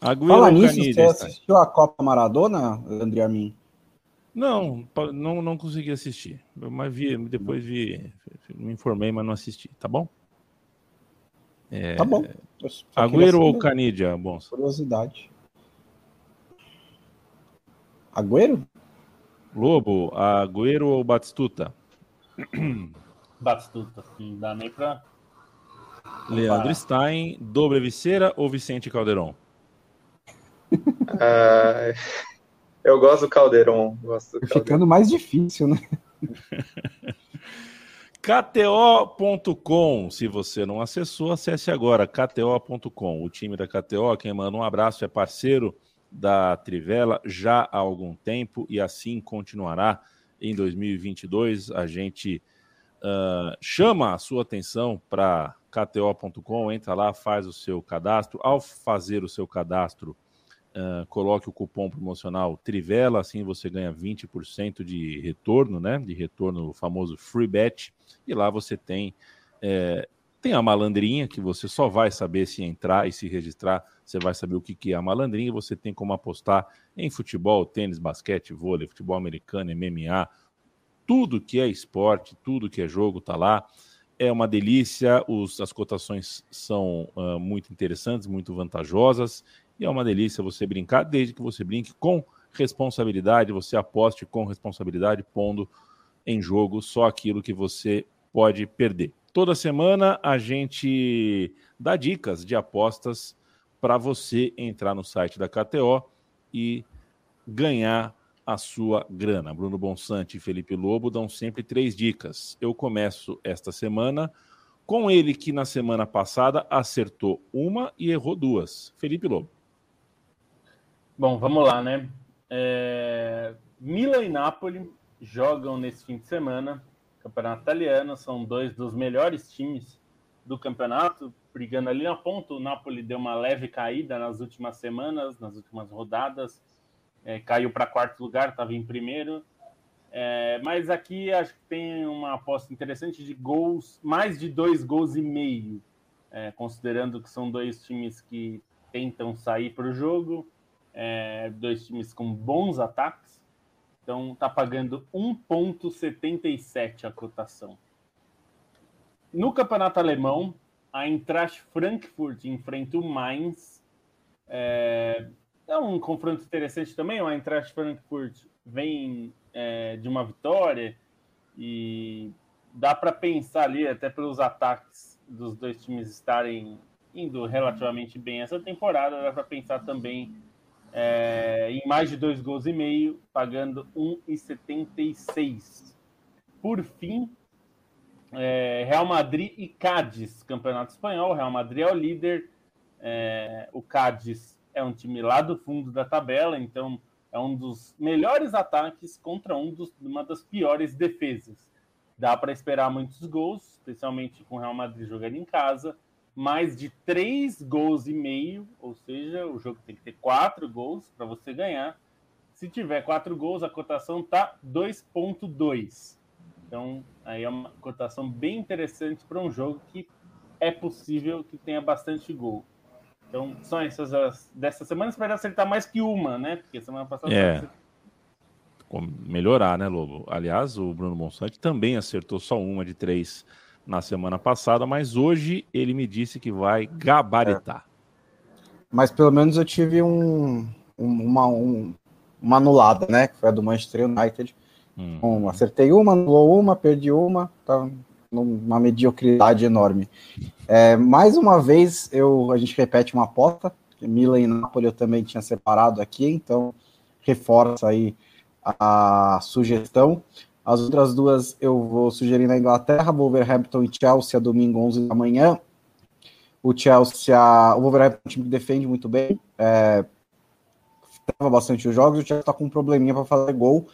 Agüero. Fala nisso, Canide, você assistiu a Copa Maradona, Leandro Amin? Não, não, não consegui assistir. Mas vi, depois vi, me informei, mas não assisti, tá bom? É... Tá bom. Agüero ou Canidia, Bonsa? Curiosidade. Agüero? Lobo, Agüero ou Batistuta? Batistuta, não dá nem pra... Leandro Stein, Doble Viceira ou Vicente Calderón? Ah, eu gosto do Calderón. Gosto do Calderón. Ficando mais difícil, né? K T O ponto com. Se você não acessou, acesse agora. K T O ponto com. O time da K T O, quem manda um abraço, é parceiro da Trivela já há algum tempo e assim continuará em dois mil e vinte e dois. A gente uh, chama a sua atenção para K T O ponto com, entra lá, faz o seu cadastro. Ao fazer o seu cadastro, uh, coloque o cupom promocional Trivela, assim você ganha vinte por cento de retorno, né? De retorno, o famoso free bet. E lá você tem, é, tem a malandrinha, que você só vai saber se entrar e se registrar, você vai saber o que, que é a malandrinha. Você tem como apostar em futebol, tênis, basquete, vôlei, futebol americano, M M A, tudo que é esporte, tudo que é jogo tá lá. É uma delícia, os, as cotações são uh, muito interessantes, muito vantajosas, e é uma delícia você brincar, desde que você brinque com responsabilidade, você aposte com responsabilidade, pondo em jogo só aquilo que você pode perder. Toda semana a gente dá dicas de apostas para você entrar no site da K T O e ganhar a sua grana. Bruno Bonsanti e Felipe Lobo dão sempre três dicas. Eu começo esta semana com ele, que na semana passada acertou uma e errou duas. Felipe Lobo. Bom, vamos lá, né? É... Milan e Napoli jogam nesse fim de semana. Campeonato italiano, são dois dos melhores times do campeonato, brigando ali na ponta. O Napoli deu uma leve caída nas últimas semanas, nas últimas rodadas. É, caiu para quarto lugar, estava em primeiro. É, mas aqui acho que tem uma aposta interessante de gols, mais de dois gols e meio, é, considerando que são dois times que tentam sair para o jogo, é, dois times com bons ataques. Então está pagando um vírgula setenta e sete a cotação. No campeonato alemão, a Eintracht Frankfurt enfrenta o Mainz. É, É um confronto interessante também. O Eintracht Frankfurt vem é, de uma vitória e dá para pensar ali, até pelos ataques dos dois times estarem indo relativamente bem essa temporada, dá para pensar também é, em mais de dois gols e meio, pagando um vírgula setenta e seis. Por fim, é, Real Madrid e Cádiz, campeonato espanhol. O Real Madrid é o líder, é, o Cádiz é um time lá do fundo da tabela, então é um dos melhores ataques contra um dos, uma das piores defesas. Dá para esperar muitos gols, especialmente com o Real Madrid jogando em casa. Mais de três gols e meio, ou seja, o jogo tem que ter quatro gols para você ganhar. Se tiver quatro gols, a cotação tá dois ponto dois. Então, aí é uma cotação bem interessante para um jogo que é possível que tenha bastante gol. Então, são essas as dessa semana. Espero acertar mais que uma, né? Porque semana passada... É. Você... Melhorar, né, Lobo? Aliás, o Bruno Bonsanti também acertou só uma de três na semana passada, mas hoje ele me disse que vai gabaritar. É. Mas pelo menos eu tive um, um, uma, um, uma anulada, né? Que foi a do Manchester United. Hum. Um, acertei uma, anulou uma, perdi uma, tá numa mediocridade enorme. É, mais uma vez, eu, a gente repete uma aposta. Milan e Napoli eu também tinha separado aqui, então reforça aí a sugestão. As outras duas eu vou sugerir na Inglaterra, Wolverhampton e Chelsea, domingo onze da manhã. O Chelsea, o Wolverhampton é um time que defende muito bem, é, trava bastante os jogos, o Chelsea está com um probleminha para fazer gol.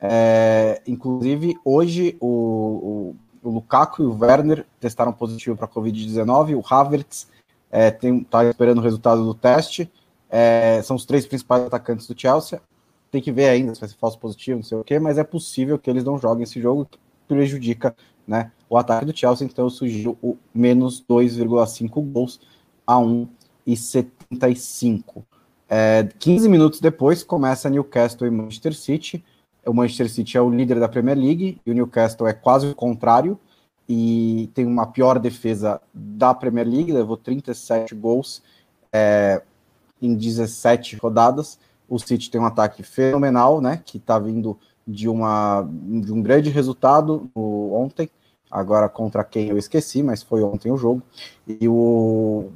É, inclusive, hoje o, o, o Lukaku e o Werner testaram positivo para a covid dezenove, o Havertz é, está esperando o resultado do teste, é, são os três principais atacantes do Chelsea. Tem que ver ainda se vai ser falso positivo, não sei o quê, mas é possível que eles não joguem esse jogo, que prejudica, né, o ataque do Chelsea. Então eu sugiro o menos dois vírgula cinco gols a um e setenta e cinco. É, quinze minutos depois começa Newcastle e Manchester City. O Manchester City é o líder da Premier League e o Newcastle é quase o contrário e tem uma pior defesa da Premier League, levou trinta e sete gols é, em dezessete rodadas. O City tem um ataque fenomenal, né, que está vindo de, uma, de um grande resultado o, ontem, agora contra quem eu esqueci, mas foi ontem o jogo, e o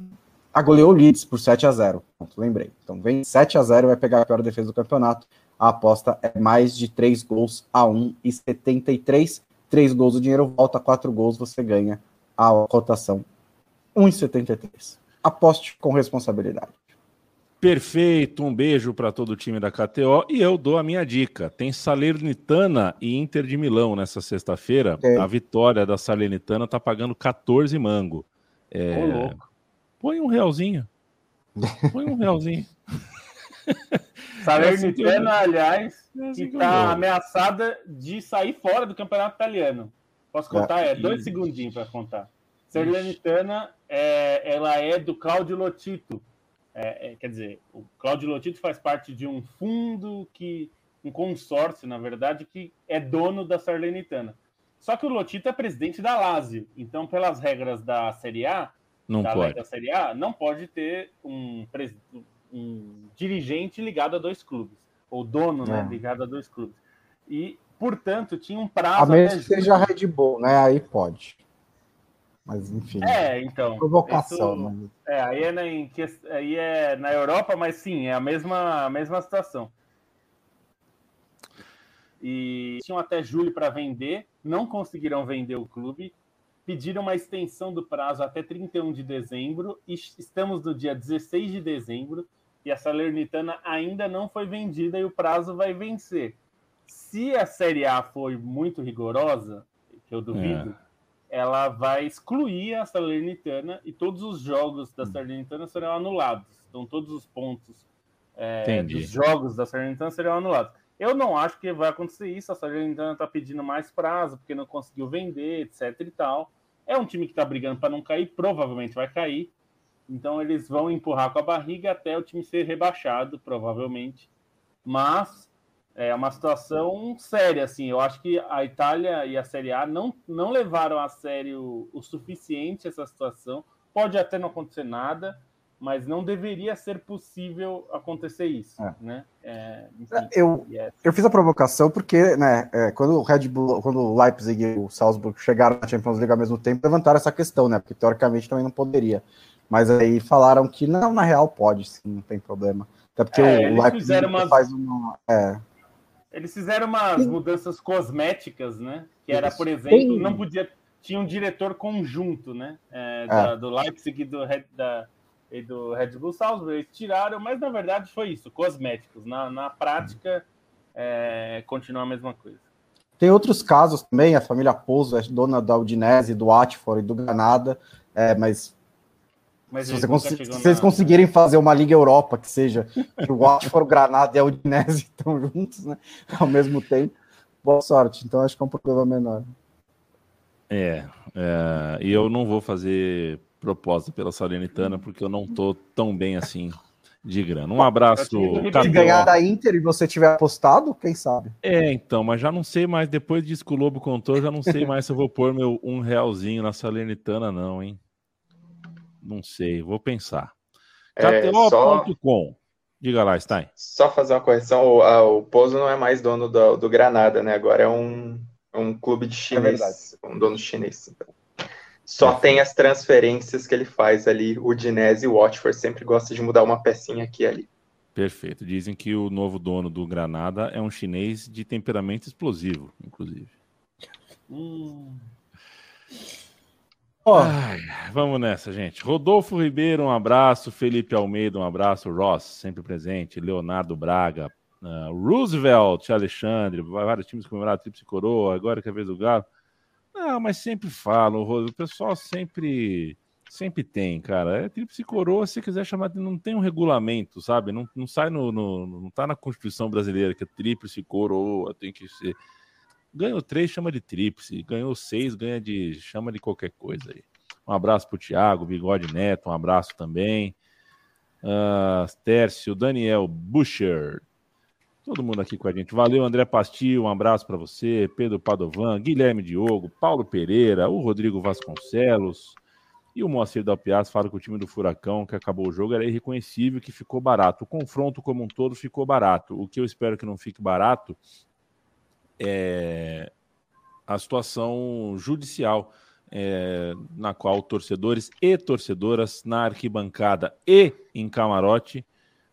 a goleou o Leeds por sete a zero, pronto, lembrei. Então vem sete a zero, vai pegar a pior defesa do campeonato, a aposta é mais de três gols a um e setenta e três, três gols o dinheiro volta, quatro gols você ganha a cotação um e setenta e três. Aposte com responsabilidade. Perfeito, um beijo para todo o time da K T O e eu dou a minha dica. Tem Salernitana e Inter de Milão nessa sexta-feira. É. A vitória da Salernitana tá pagando quatorze mango. É... Ô, louco. Põe um realzinho. Põe um realzinho. Salernitana, aliás, que tá ameaçada de sair fora do campeonato italiano. Posso contar? É, dois segundinhos para contar. Salernitana, é, ela é do Claudio Lotito. É, é, quer dizer, o Claudio Lotito faz parte de um fundo, que um consórcio, na verdade, que é dono da Salernitana. Só que o Lotito é presidente da Lazio, então pelas regras da Série A, não da pode. Da Série A, não pode ter um, pres... um dirigente ligado a dois clubes, ou dono, né, ligado a dois clubes. E, portanto, tinha um prazo... A menos que seja Red Bull, né, aí pode. Mas enfim. É, então. Provocação, isso, né? É, aí é, na, aí é na Europa, mas sim, é a mesma, a mesma situação. E tinham até julho para vender, não conseguiram vender o clube, pediram uma extensão do prazo até trinta e um de dezembro, e estamos no dia dezesseis de dezembro, e a Salernitana ainda não foi vendida e o prazo vai vencer. Se a Série A for muito rigorosa, que eu duvido. É. Ela vai excluir a Salernitana e todos os jogos da Salernitana serão anulados. Então, todos os pontos é, dos jogos da Salernitana serão anulados. Eu não acho que vai acontecer isso. A Salernitana está pedindo mais prazo porque não conseguiu vender, etc e tal. É um time que está brigando para não cair, provavelmente vai cair. Então, eles vão empurrar com a barriga até o time ser rebaixado, provavelmente. Mas... é uma situação séria, assim. Eu acho que a Itália e a Série A não, não levaram a sério o suficiente essa situação. Pode até não acontecer nada, mas não deveria ser possível acontecer isso, é. Né? É, enfim, eu, yes. eu fiz a provocação porque, né, é, quando o Red Bull, quando o Leipzig e o Salzburg chegaram na Champions League ao mesmo tempo, levantaram essa questão, né? Porque teoricamente também não poderia. Mas aí falaram que não, na real pode, sim, não tem problema. Até porque é, o Leipzig uma... faz uma... É, eles fizeram umas mudanças cosméticas, né? Que era, por exemplo, não podia... Tinha um diretor conjunto, né? É, é. Da, do Leipzig e do, Red, da, e do Red Bull Salzburg. Eles tiraram, mas na verdade foi isso, cosméticos. Na, na prática, é, continua a mesma coisa. Tem outros casos também, a família Pouso é dona da Udinese, do Watford e do Granada, é, mas, mas se, você cons- se vocês na... conseguirem fazer uma Liga Europa, que seja que o Watford, o Granada e a Udinese estão juntos, né, ao mesmo tempo, boa sorte. Então acho que é um problema menor. É, é e eu não vou fazer proposta pela Salernitana, porque eu não tô tão bem assim de grana. Um abraço. Se ganhar da Inter e você tiver apostado, quem sabe? É, então, mas já não sei mais, depois disso que o Lobo contou, já não sei mais se eu vou pôr meu um realzinho na Salernitana, não, hein? Não sei, vou pensar. K T O ponto com. Diga lá, Stein. Só fazer uma correção, o, o Pouso não é mais dono do, do Granada, né? Agora é um, um clube de chinês, é um dono chinês, então. Só tem as transferências que ele faz ali, o Udinese e o Watford sempre gosta de mudar uma pecinha aqui e ali. Perfeito. Dizem que o novo dono do Granada é um chinês de temperamento explosivo, inclusive. Hum. Oh. Ai, vamos nessa, gente. Rodolfo Ribeiro, um abraço. Felipe Almeida, um abraço. Ross, sempre presente. Leonardo Braga. Uh, Roosevelt, Alexandre. Vários times comemoraram a Tríplice Coroa. Agora que é a vez do Galo. Não, mas sempre falo, o pessoal sempre, sempre tem, cara. É tríplice coroa, se quiser chamar, não tem um regulamento, sabe? Não, não sai no, no, não tá na Constituição brasileira que é tríplice coroa, tem que ser. Ganhou três, chama de tríplice. Ganhou seis, ganha de, chama de qualquer coisa aí. Um abraço pro Thiago, Bigode Neto, um abraço também. Uh, Tércio, Daniel Bucher. Todo mundo aqui com a gente. Valeu, André Pastil, um abraço para você. Pedro Padovan, Guilherme Diogo, Paulo Pereira, o Rodrigo Vasconcelos e o Moacir Dalpiaz fala que o time do Furacão, que acabou o jogo, era irreconhecível, que ficou barato. O confronto como um todo ficou barato. O que eu espero que não fique barato é a situação judicial, é, na qual torcedores e torcedoras na arquibancada e em camarote,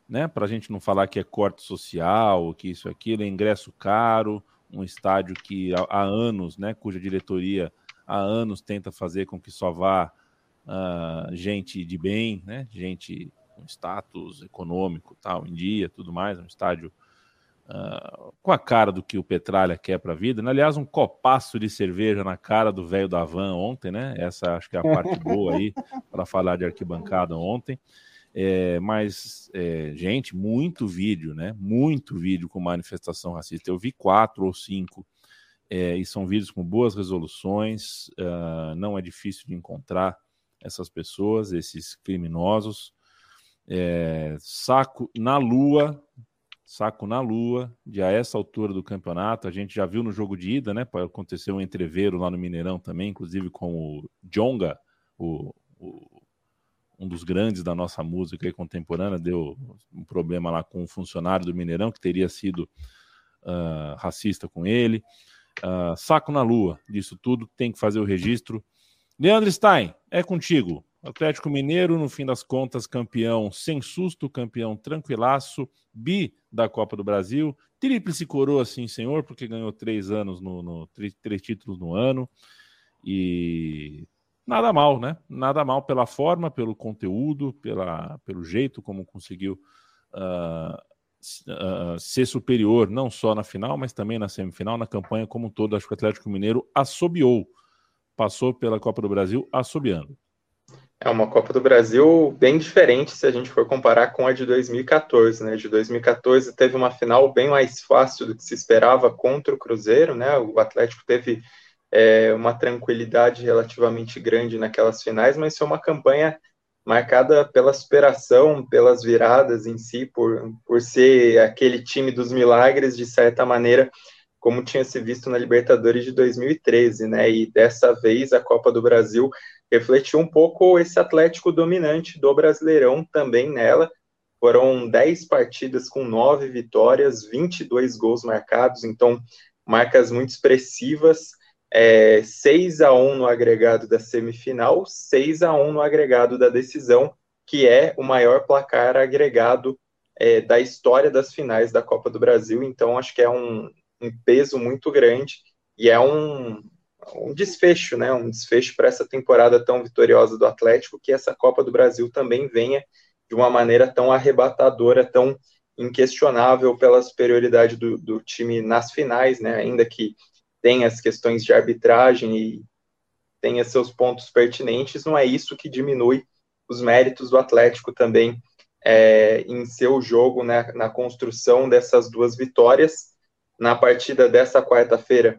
né, para a gente não falar que é corte social, que isso, aquilo, é ingresso caro, um estádio que há, há anos, né, cuja diretoria há anos tenta fazer com que só vá uh, gente de bem, né, gente com status econômico, tal, em dia, tudo mais, um estádio uh, com a cara do que o Petralha quer para a vida. Aliás, um copaço de cerveja na cara do velho da van ontem, né, essa acho que é a parte boa aí para falar de arquibancada ontem. É, mas, é, gente, muito vídeo, né? Muito vídeo com manifestação racista. Eu vi quatro ou cinco, é, e são vídeos com boas resoluções. Uh, não é difícil de encontrar essas pessoas, esses criminosos. É, saco na lua, saco na lua, de a essa altura do campeonato. A gente já viu no jogo de ida, né? Aconteceu um entreveiro lá no Mineirão também, inclusive com o Djonga, o... o um dos grandes da nossa música contemporânea, deu um problema lá com um funcionário do Mineirão que teria sido uh, racista com ele. Uh, saco na lua disso tudo, tem que fazer o registro. Leandro Stein, é contigo. Atlético Mineiro, no fim das contas, campeão sem susto, campeão tranquilaço, bi da Copa do Brasil, tríplice coroa, sim, senhor, porque ganhou três, anos no, no, três, três títulos no ano e... Nada mal, né? Nada mal pela forma, pelo conteúdo, pela, pelo jeito como conseguiu uh, uh, ser superior, não só na final, mas também na semifinal, na campanha como um todo. Acho que o Atlético Mineiro assobiou, passou pela Copa do Brasil assobiando. É uma Copa do Brasil bem diferente se a gente for comparar com a de dois mil e catorze, né? De dois mil e catorze teve uma final bem mais fácil do que se esperava contra o Cruzeiro, né? O Atlético teve... É uma tranquilidade relativamente grande naquelas finais, mas foi uma campanha marcada pela superação, pelas viradas em si, por, por ser aquele time dos milagres, de certa maneira, como tinha se visto na Libertadores de dois mil e treze, né? E dessa vez a Copa do Brasil refletiu um pouco esse Atlético dominante do Brasileirão também nela. Foram dez partidas com nove vitórias, vinte e dois gols marcados, então marcas muito expressivas. É, seis a um no agregado da semifinal, seis a um no agregado da decisão, que é o maior placar agregado é, da história das finais da Copa do Brasil. Então acho que é um, um peso muito grande e é um, um desfecho, né? Um desfecho para essa temporada tão vitoriosa do Atlético, que essa Copa do Brasil também venha de uma maneira tão arrebatadora, tão inquestionável pela superioridade do, do time nas finais, né? Ainda que tem as questões de arbitragem e tenha seus pontos pertinentes, não é isso que diminui os méritos do Atlético também é, em seu jogo, né, na construção dessas duas vitórias. Na partida dessa quarta-feira,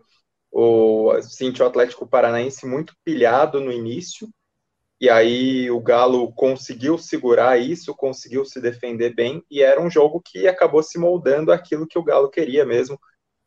o, senti o Atlético Paranaense muito pilhado no início, e aí o Galo conseguiu segurar isso, conseguiu se defender bem, e era um jogo que acabou se moldando aquilo que o Galo queria mesmo,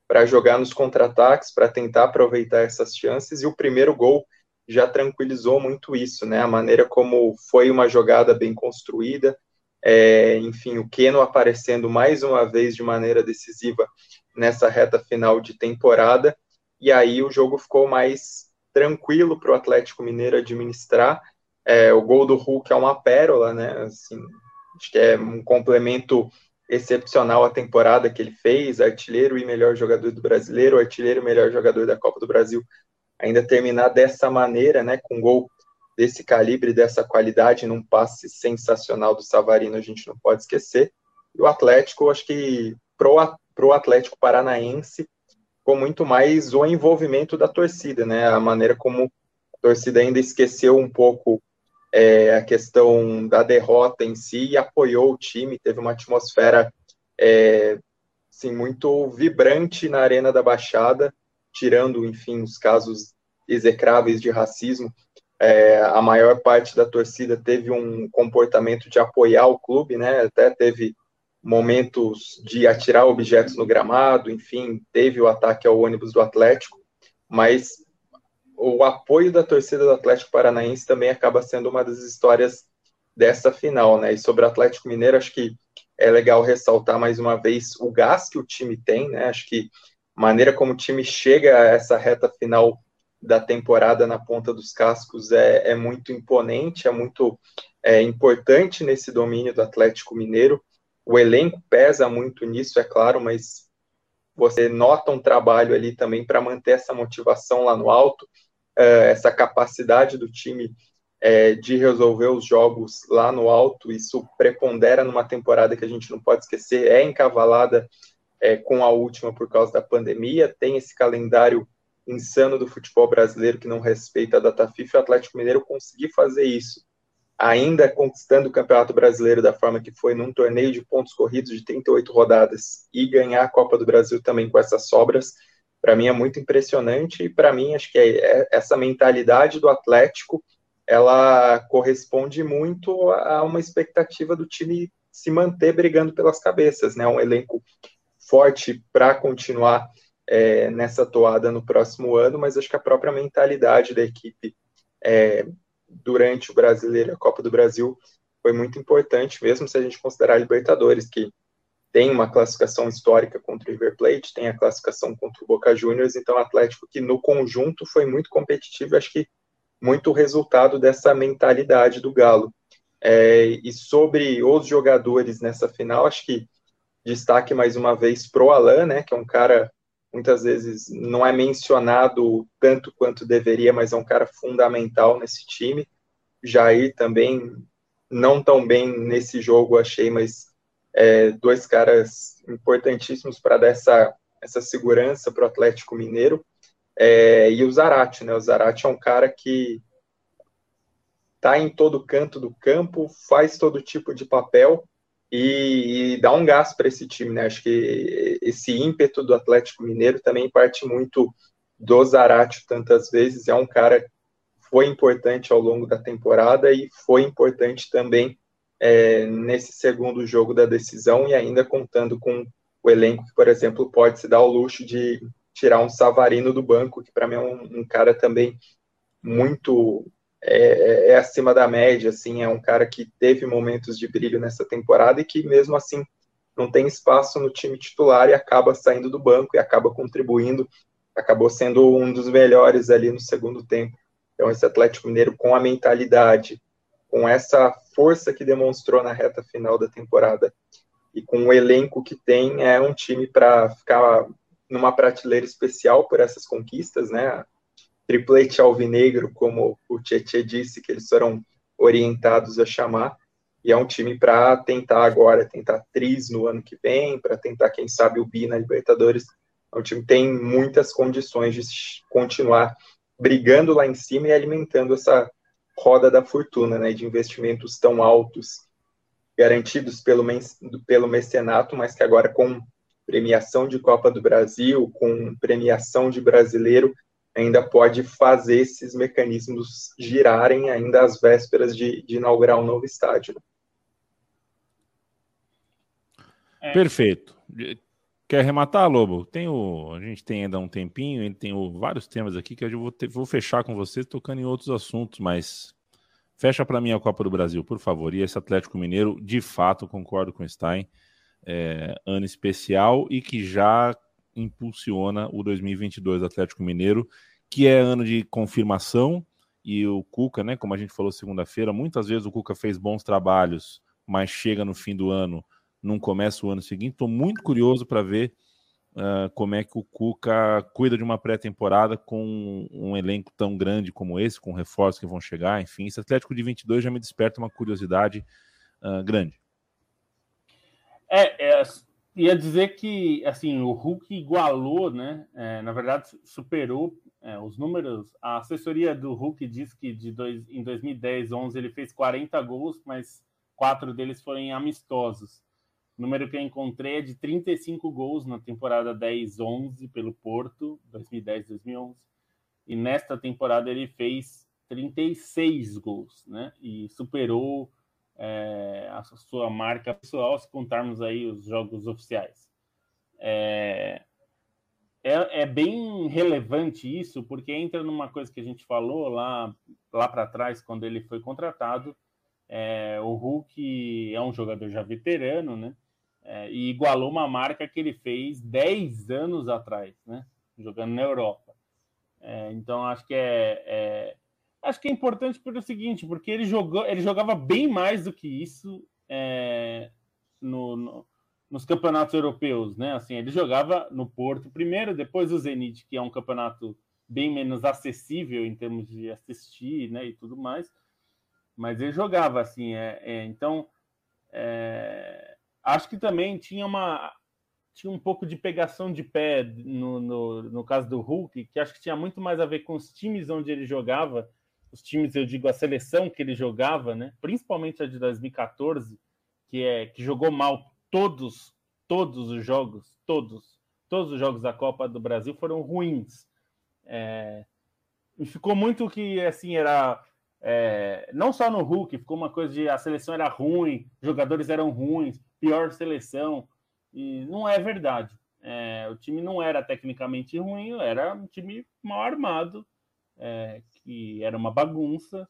para jogar nos contra-ataques, para tentar aproveitar essas chances, e o primeiro gol já tranquilizou muito isso, né? A maneira como foi uma jogada bem construída, é, enfim, o Keno aparecendo mais uma vez de maneira decisiva nessa reta final de temporada, e aí o jogo ficou mais tranquilo para o Atlético Mineiro administrar. É, o gol do Hulk é uma pérola, né? Assim, acho que é um complemento excepcional a temporada que ele fez, artilheiro e melhor jogador do Brasileiro, artilheiro e melhor jogador da Copa do Brasil, ainda terminar dessa maneira, né, com um gol desse calibre, dessa qualidade, num passe sensacional do Savarino, a gente não pode esquecer. E o Atlético, acho que pro Atlético Paranaense, ficou muito mais o envolvimento da torcida, né, a maneira como a torcida ainda esqueceu um pouco É, a questão da derrota em si, e apoiou o time, teve uma atmosfera é, assim, muito vibrante na Arena da Baixada, tirando, enfim, os casos execráveis de racismo. É, a maior parte da torcida teve um comportamento de apoiar o clube, né? Até teve momentos de atirar objetos no gramado, enfim, teve o ataque ao ônibus do Atlético, mas o apoio da torcida do Atlético Paranaense também acaba sendo uma das histórias dessa final, né? E sobre o Atlético Mineiro, acho que é legal ressaltar mais uma vez o gás que o time tem, né? Acho que a maneira como o time chega a essa reta final da temporada na ponta dos cascos é, é muito imponente, é muito é, importante nesse domínio do Atlético Mineiro. O elenco pesa muito nisso, é claro, mas você nota um trabalho ali também para manter essa motivação lá no alto, essa capacidade do time de resolver os jogos lá no alto. Isso prepondera numa temporada que a gente não pode esquecer, é encavalada com a última por causa da pandemia, tem esse calendário insano do futebol brasileiro que não respeita a data FIFA, e o Atlético Mineiro conseguir fazer isso, ainda conquistando o Campeonato Brasileiro da forma que foi, num torneio de pontos corridos de trinta e oito rodadas, e ganhar a Copa do Brasil também com essas sobras, para mim é muito impressionante. E para mim, acho que é, é, essa mentalidade do Atlético, ela corresponde muito a uma expectativa do time se manter brigando pelas cabeças, né? Um elenco forte para continuar é, nessa toada no próximo ano, mas acho que a própria mentalidade da equipe é, durante o Brasileiro, a Copa do Brasil, foi muito importante, mesmo se a gente considerar a Libertadores, que tem uma classificação histórica contra o River Plate, tem a classificação contra o Boca Juniors. Então, o Atlético, que no conjunto foi muito competitivo, acho que muito resultado dessa mentalidade do Galo. É, e sobre os jogadores nessa final, acho que destaque mais uma vez pro Alan, né, que é um cara muitas vezes não é mencionado tanto quanto deveria, mas é um cara fundamental nesse time. Jair também, não tão bem nesse jogo, achei, mas é, dois caras importantíssimos para dar essa, essa segurança para o Atlético Mineiro. É, e o Zarate, né? O Zarate é um cara que está em todo canto do campo, faz todo tipo de papel, E, e dá um gás para esse time, né? Acho que esse ímpeto do Atlético Mineiro também parte muito do Zarate, tantas vezes. É um cara que foi importante ao longo da temporada e foi importante também é, nesse segundo jogo da decisão, e ainda contando com o elenco que, por exemplo, pode se dar o luxo de tirar um Savarino do banco, que para mim é um, um cara também muito... É, é acima da média, assim, é um cara que teve momentos de brilho nessa temporada e que mesmo assim não tem espaço no time titular e acaba saindo do banco e acaba contribuindo, acabou sendo um dos melhores ali no segundo tempo. Então esse Atlético Mineiro, com a mentalidade, com essa força que demonstrou na reta final da temporada e com o elenco que tem, é um time para ficar numa prateleira especial por essas conquistas, né? Triplete alvinegro, como o Tietê disse, que eles foram orientados a chamar, e é um time para tentar agora, tentar tris no ano que vem, para tentar, quem sabe, o bi na Libertadores. O time tem muitas condições de continuar brigando lá em cima e alimentando essa roda da fortuna, né, de investimentos tão altos, garantidos pelo, men pelo mecenato, mas que agora com premiação de Copa do Brasil, com premiação de brasileiro, ainda pode fazer esses mecanismos girarem ainda às vésperas de, de inaugurar um novo estádio. É. Perfeito. Quer arrematar, Lobo? Tem o... A gente tem ainda um tempinho, tem o... vários temas aqui que eu vou, te... vou fechar com vocês tocando em outros assuntos, mas fecha para mim a Copa do Brasil, por favor. E esse Atlético Mineiro, de fato, concordo com o Stein, é... ano especial e que já impulsiona o dois mil e vinte e dois do Atlético Mineiro, que é ano de confirmação, e o Cuca, né, como a gente falou segunda-feira, muitas vezes o Cuca fez bons trabalhos, mas chega no fim do ano, não começa o ano seguinte. Estou muito curioso para ver uh, como é que o Cuca cuida de uma pré-temporada com um elenco tão grande como esse, com reforços que vão chegar, enfim. Esse Atlético de vinte e dois já me desperta uma curiosidade uh, grande. É, é, ia dizer que assim, o Hulk igualou, né? É, na verdade, superou é, os números. A assessoria do Hulk diz que de dois, em dois mil e dez, onze ele fez quarenta gols, mas quatro deles foram em amistosos. O número que eu encontrei é de trinta e cinco gols na temporada dez onze pelo Porto, dois mil e dez, dois mil e onze. E nesta temporada ele fez trinta e seis gols, né? E superou é, a sua marca pessoal, se contarmos aí os jogos oficiais. É, é, é bem relevante isso, porque entra numa coisa que a gente falou lá, lá para trás, quando ele foi contratado. É, o Hulk é um jogador já veterano, né? É, e igualou uma marca que ele fez dez anos atrás, né? Jogando na Europa. É, então acho que é, é acho que é importante pelo seguinte, porque ele jogou, ele jogava bem mais do que isso é, no, no, nos campeonatos europeus, né? Assim, ele jogava no Porto primeiro, depois o Zenit, que é um campeonato bem menos acessível em termos de assistir, né? E tudo mais. Mas ele jogava assim, é, é, então é, acho que também tinha uma tinha um pouco de pegação de pé no, no, no caso do Hulk, que acho que tinha muito mais a ver com os times onde ele jogava, os times, eu digo, a seleção que ele jogava, né? Principalmente a de dois mil e quatorze, que é que jogou mal todos, todos os jogos, todos, todos os jogos da Copa do Brasil foram ruins. É, e ficou muito que assim era É, não só no Hulk, ficou uma coisa de a seleção era ruim, jogadores eram ruins, pior seleção, e não é verdade. É, o time não era tecnicamente ruim, era um time mal armado, é, que era uma bagunça,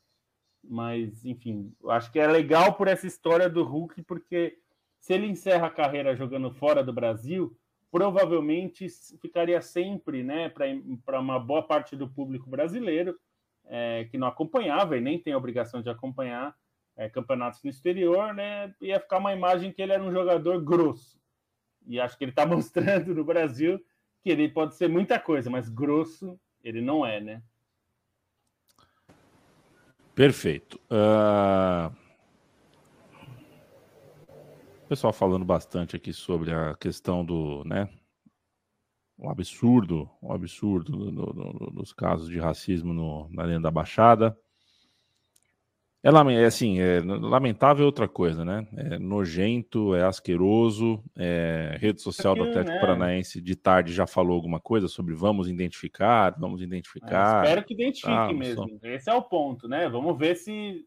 mas enfim, eu acho que é legal por essa história do Hulk, porque se ele encerra a carreira jogando fora do Brasil, provavelmente ficaria sempre, né, para uma boa parte do público brasileiro, É, que não acompanhava e nem tem a obrigação de acompanhar é, campeonatos no exterior, né? Ia ficar uma imagem que ele era um jogador grosso. E acho que ele está mostrando no Brasil que ele pode ser muita coisa, mas grosso ele não é, né? Perfeito. Uh... O pessoal falando bastante aqui sobre a questão do, né? Um absurdo, um absurdo no, no, no, nos casos de racismo no, na linha da Baixada. É, assim, é lamentável, é outra coisa, né? É nojento, é asqueroso. É, rede social Porque, do Atlético né? Paranaense de tarde já falou alguma coisa sobre vamos identificar, vamos identificar. É, espero que identifique ah, mesmo. Só... Esse é o ponto, né? Vamos ver se...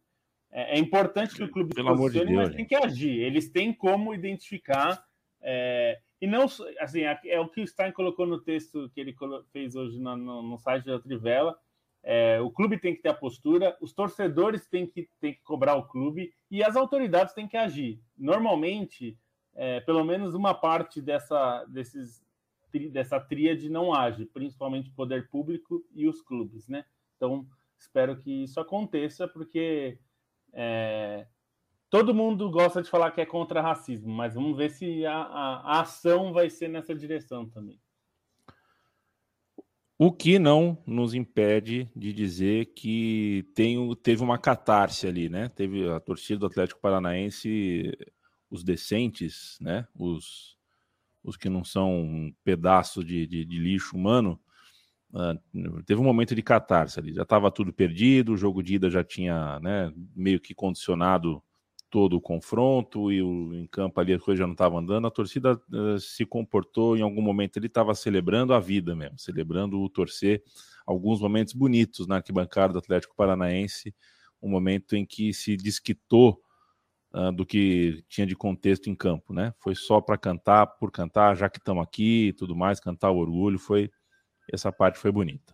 É, é importante que o clube Pelo se posicione, de Deus, mas gente. Tem que agir. Eles têm como identificar... É... E não, assim, é o que o Stein colocou no texto que ele fez hoje no, no, no site da Trivela. É, o clube tem que ter a postura, os torcedores têm que, têm que cobrar o clube e as autoridades têm que agir. Normalmente, é, pelo menos uma parte dessa, desses, tri, dessa tríade não age, principalmente o poder público e os clubes, né? Então, espero que isso aconteça, porque... É, todo mundo gosta de falar que é contra racismo, mas vamos ver se a, a, a ação vai ser nessa direção também. O que não nos impede de dizer que tem, teve uma catarse ali, né? Teve a torcida do Atlético Paranaense, os decentes, né? Os, os que não são um pedaço de, de, de lixo humano. Uh, teve um momento de catarse ali, já estava tudo perdido, o jogo de ida já tinha, né, meio que condicionado todo o confronto, e o, em campo ali a coisa já não estava andando, a torcida uh, se comportou, em algum momento ele estava celebrando a vida mesmo, celebrando o torcer, alguns momentos bonitos na arquibancada do Atlético Paranaense, um momento em que se desquitou uh, do que tinha de contexto em campo, né? Foi só para cantar, por cantar, já que estamos aqui e tudo mais, cantar o orgulho, foi... Essa parte foi bonita.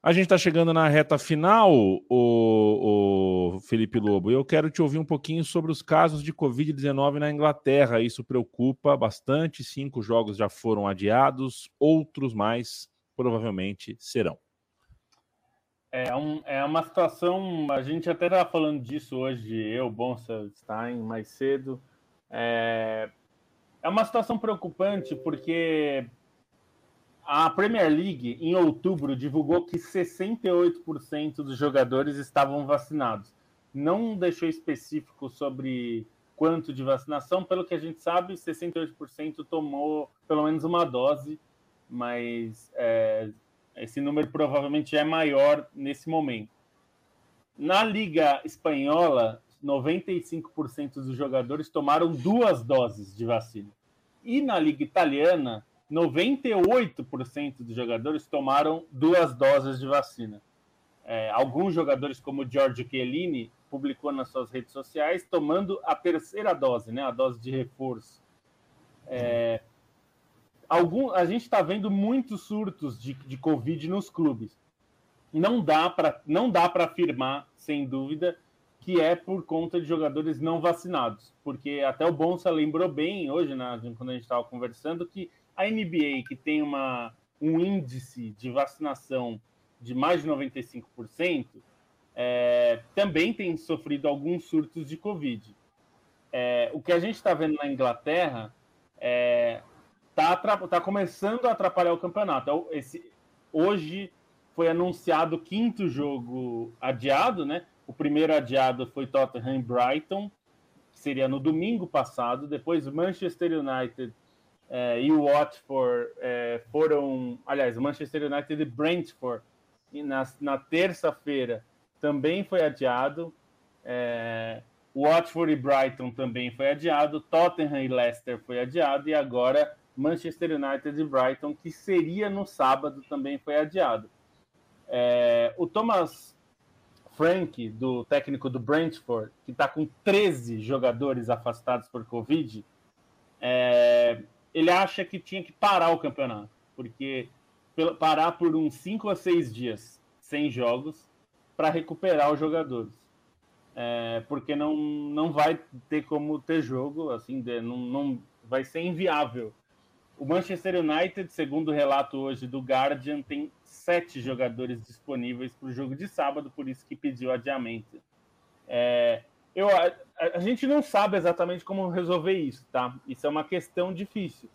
A gente está chegando na reta final, o, o Felipe Lobo, e eu quero te ouvir um pouquinho sobre os casos de covid dezenove na Inglaterra. Isso preocupa bastante. Cinco jogos já foram adiados, outros mais provavelmente serão. É, um, é uma situação... A gente até estava falando disso hoje, eu, Bonsa, Stein, mais cedo. É, é uma situação preocupante porque... A Premier League, em outubro, divulgou que sessenta e oito por cento dos jogadores estavam vacinados. Não deixou específico sobre quanto de vacinação. Pelo que a gente sabe, sessenta e oito por cento tomou pelo menos uma dose, mas é, esse número provavelmente é maior nesse momento. Na Liga Espanhola, noventa e cinco por cento dos jogadores tomaram duas doses de vacina. E na Liga Italiana... noventa e oito por cento dos jogadores tomaram duas doses de vacina. É, alguns jogadores, como o Giorgio Chiellini, publicou nas suas redes sociais, tomando a terceira dose, né, a dose de reforço. É, algum, a gente está vendo muitos surtos de, de Covid nos clubes. Não dá para afirmar, sem dúvida, que é por conta de jogadores não vacinados, porque até o Bonsa lembrou bem hoje, né, quando a gente estava conversando, que a N B A, que tem uma, um índice de vacinação de mais de noventa e cinco por cento, é, também tem sofrido alguns surtos de Covid. É, o que a gente está vendo na Inglaterra está é, tá começando a atrapalhar o campeonato. Esse, hoje foi anunciado o quinto jogo adiado, né? O primeiro adiado foi Tottenham e Brighton, que seria no domingo passado. Depois Manchester United... É, e o Watford é, foram, aliás, Manchester United e Brentford, e na, na terça-feira também foi adiado, é, Watford e Brighton também foi adiado, Tottenham e Leicester foi adiado, e agora Manchester United e Brighton, que seria no sábado, também foi adiado. É, o Thomas Frank, do técnico do Brentford, que está com treze jogadores afastados por Covid, é... ele acha que tinha que parar o campeonato, porque parar por uns cinco a seis dias sem jogos para recuperar os jogadores, é, porque não, não vai ter como ter jogo, assim, não, não, vai ser inviável. O Manchester United, segundo o relato hoje do Guardian, tem sete jogadores disponíveis para o jogo de sábado, por isso que pediu adiamento. É... Eu, a, a gente não sabe exatamente como resolver isso, tá? Isso é uma questão difícil.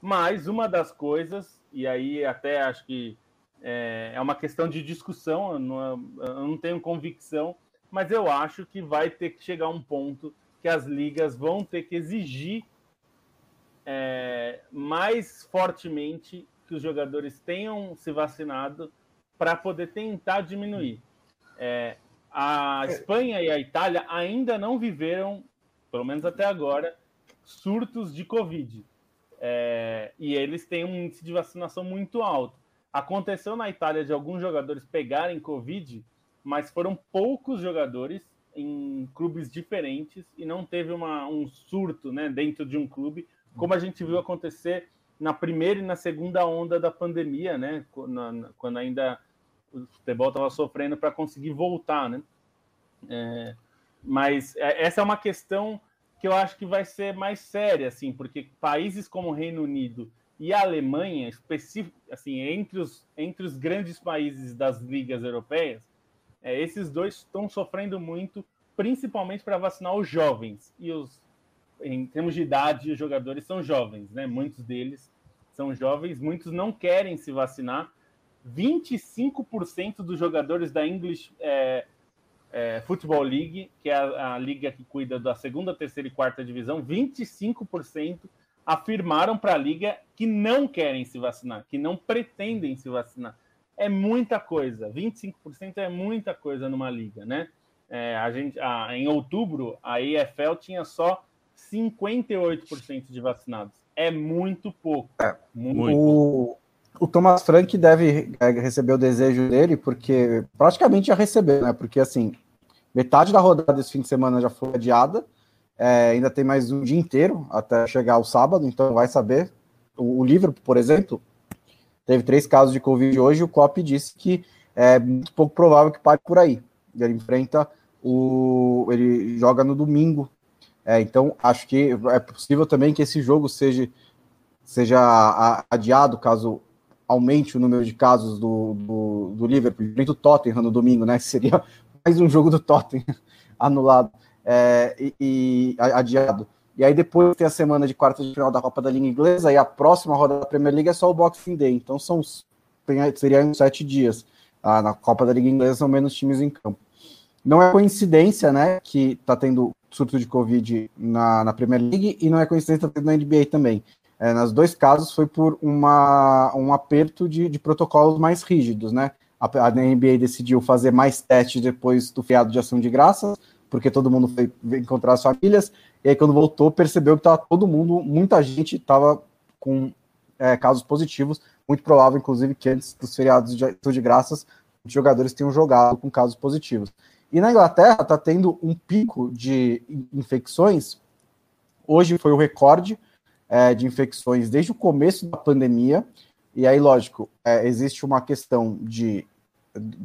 Mas uma das coisas, e aí até acho que é, é uma questão de discussão, eu não, eu não tenho convicção, mas eu acho que vai ter que chegar um ponto que as ligas vão ter que exigir é, mais fortemente que os jogadores tenham se vacinado para poder tentar diminuir. É, A Espanha e a Itália ainda não viveram, pelo menos até agora, surtos de Covid. É, e eles têm um índice de vacinação muito alto. Aconteceu na Itália de alguns jogadores pegarem Covid, mas foram poucos jogadores em clubes diferentes e não teve uma, um surto, né, dentro de um clube, como a gente viu acontecer na primeira e na segunda onda da pandemia, né, quando ainda... o futebol estava sofrendo para conseguir voltar, né? É, mas essa é uma questão que eu acho que vai ser mais séria, assim, porque países como o Reino Unido e a Alemanha, específico, assim, entre os, entre os grandes países das ligas europeias, é, esses dois estão sofrendo muito, principalmente para vacinar os jovens. E os, em termos de idade, os jogadores são jovens, né? Muitos deles são jovens, muitos não querem se vacinar. vinte e cinco por cento dos jogadores da English é, é, Football League, que é a, a liga que cuida da segunda, terceira e quarta divisão, vinte e cinco por cento afirmaram para a Liga que não querem se vacinar, que não pretendem se vacinar. É muita coisa, vinte e cinco por cento é muita coisa numa liga, né? É, a gente, a, em outubro, a E F L tinha só cinquenta e oito por cento de vacinados. É muito pouco. É, muito. O, o Thomas Frank deve receber o desejo dele, porque praticamente já recebeu, né? Porque, assim, metade da rodada desse fim de semana já foi adiada, é, ainda tem mais um dia inteiro até chegar o sábado, então vai saber. O, o Liverpool, por exemplo, teve três casos de Covid hoje, e o Klopp disse que é muito pouco provável que pare por aí. Ele enfrenta o... ele joga no domingo. É, então, acho que é possível também que esse jogo seja, seja adiado, caso aumente o número de casos do, do, do Liverpool. Enfrenta o Tottenham no domingo, né? Seria mais um jogo do Tottenham anulado é, e, e adiado. E aí depois tem a semana de quarta de final da Copa da Liga Inglesa, e a próxima rodada da Premier League é só o Boxing Day. Então são seriam sete dias. Ah, na Copa da Liga Inglesa são menos times em campo. Não é coincidência, né, que está tendo surto de Covid na, na Premier League, e não é coincidência que está tendo na N B A também. É, nos dois casos foi por uma, um aperto de, de protocolos mais rígidos, né? A, a N B A decidiu fazer mais testes depois do feriado de ação de graças, porque todo mundo foi encontrar as famílias, e aí quando voltou, percebeu que estava todo mundo, muita gente estava com é, casos positivos, muito provável, inclusive, que antes dos feriados de, de graças, os jogadores tenham jogado com casos positivos. E na Inglaterra está tendo um pico de infecções, hoje foi o recorde é, de infecções desde o começo da pandemia, e aí, lógico, é, existe uma questão de...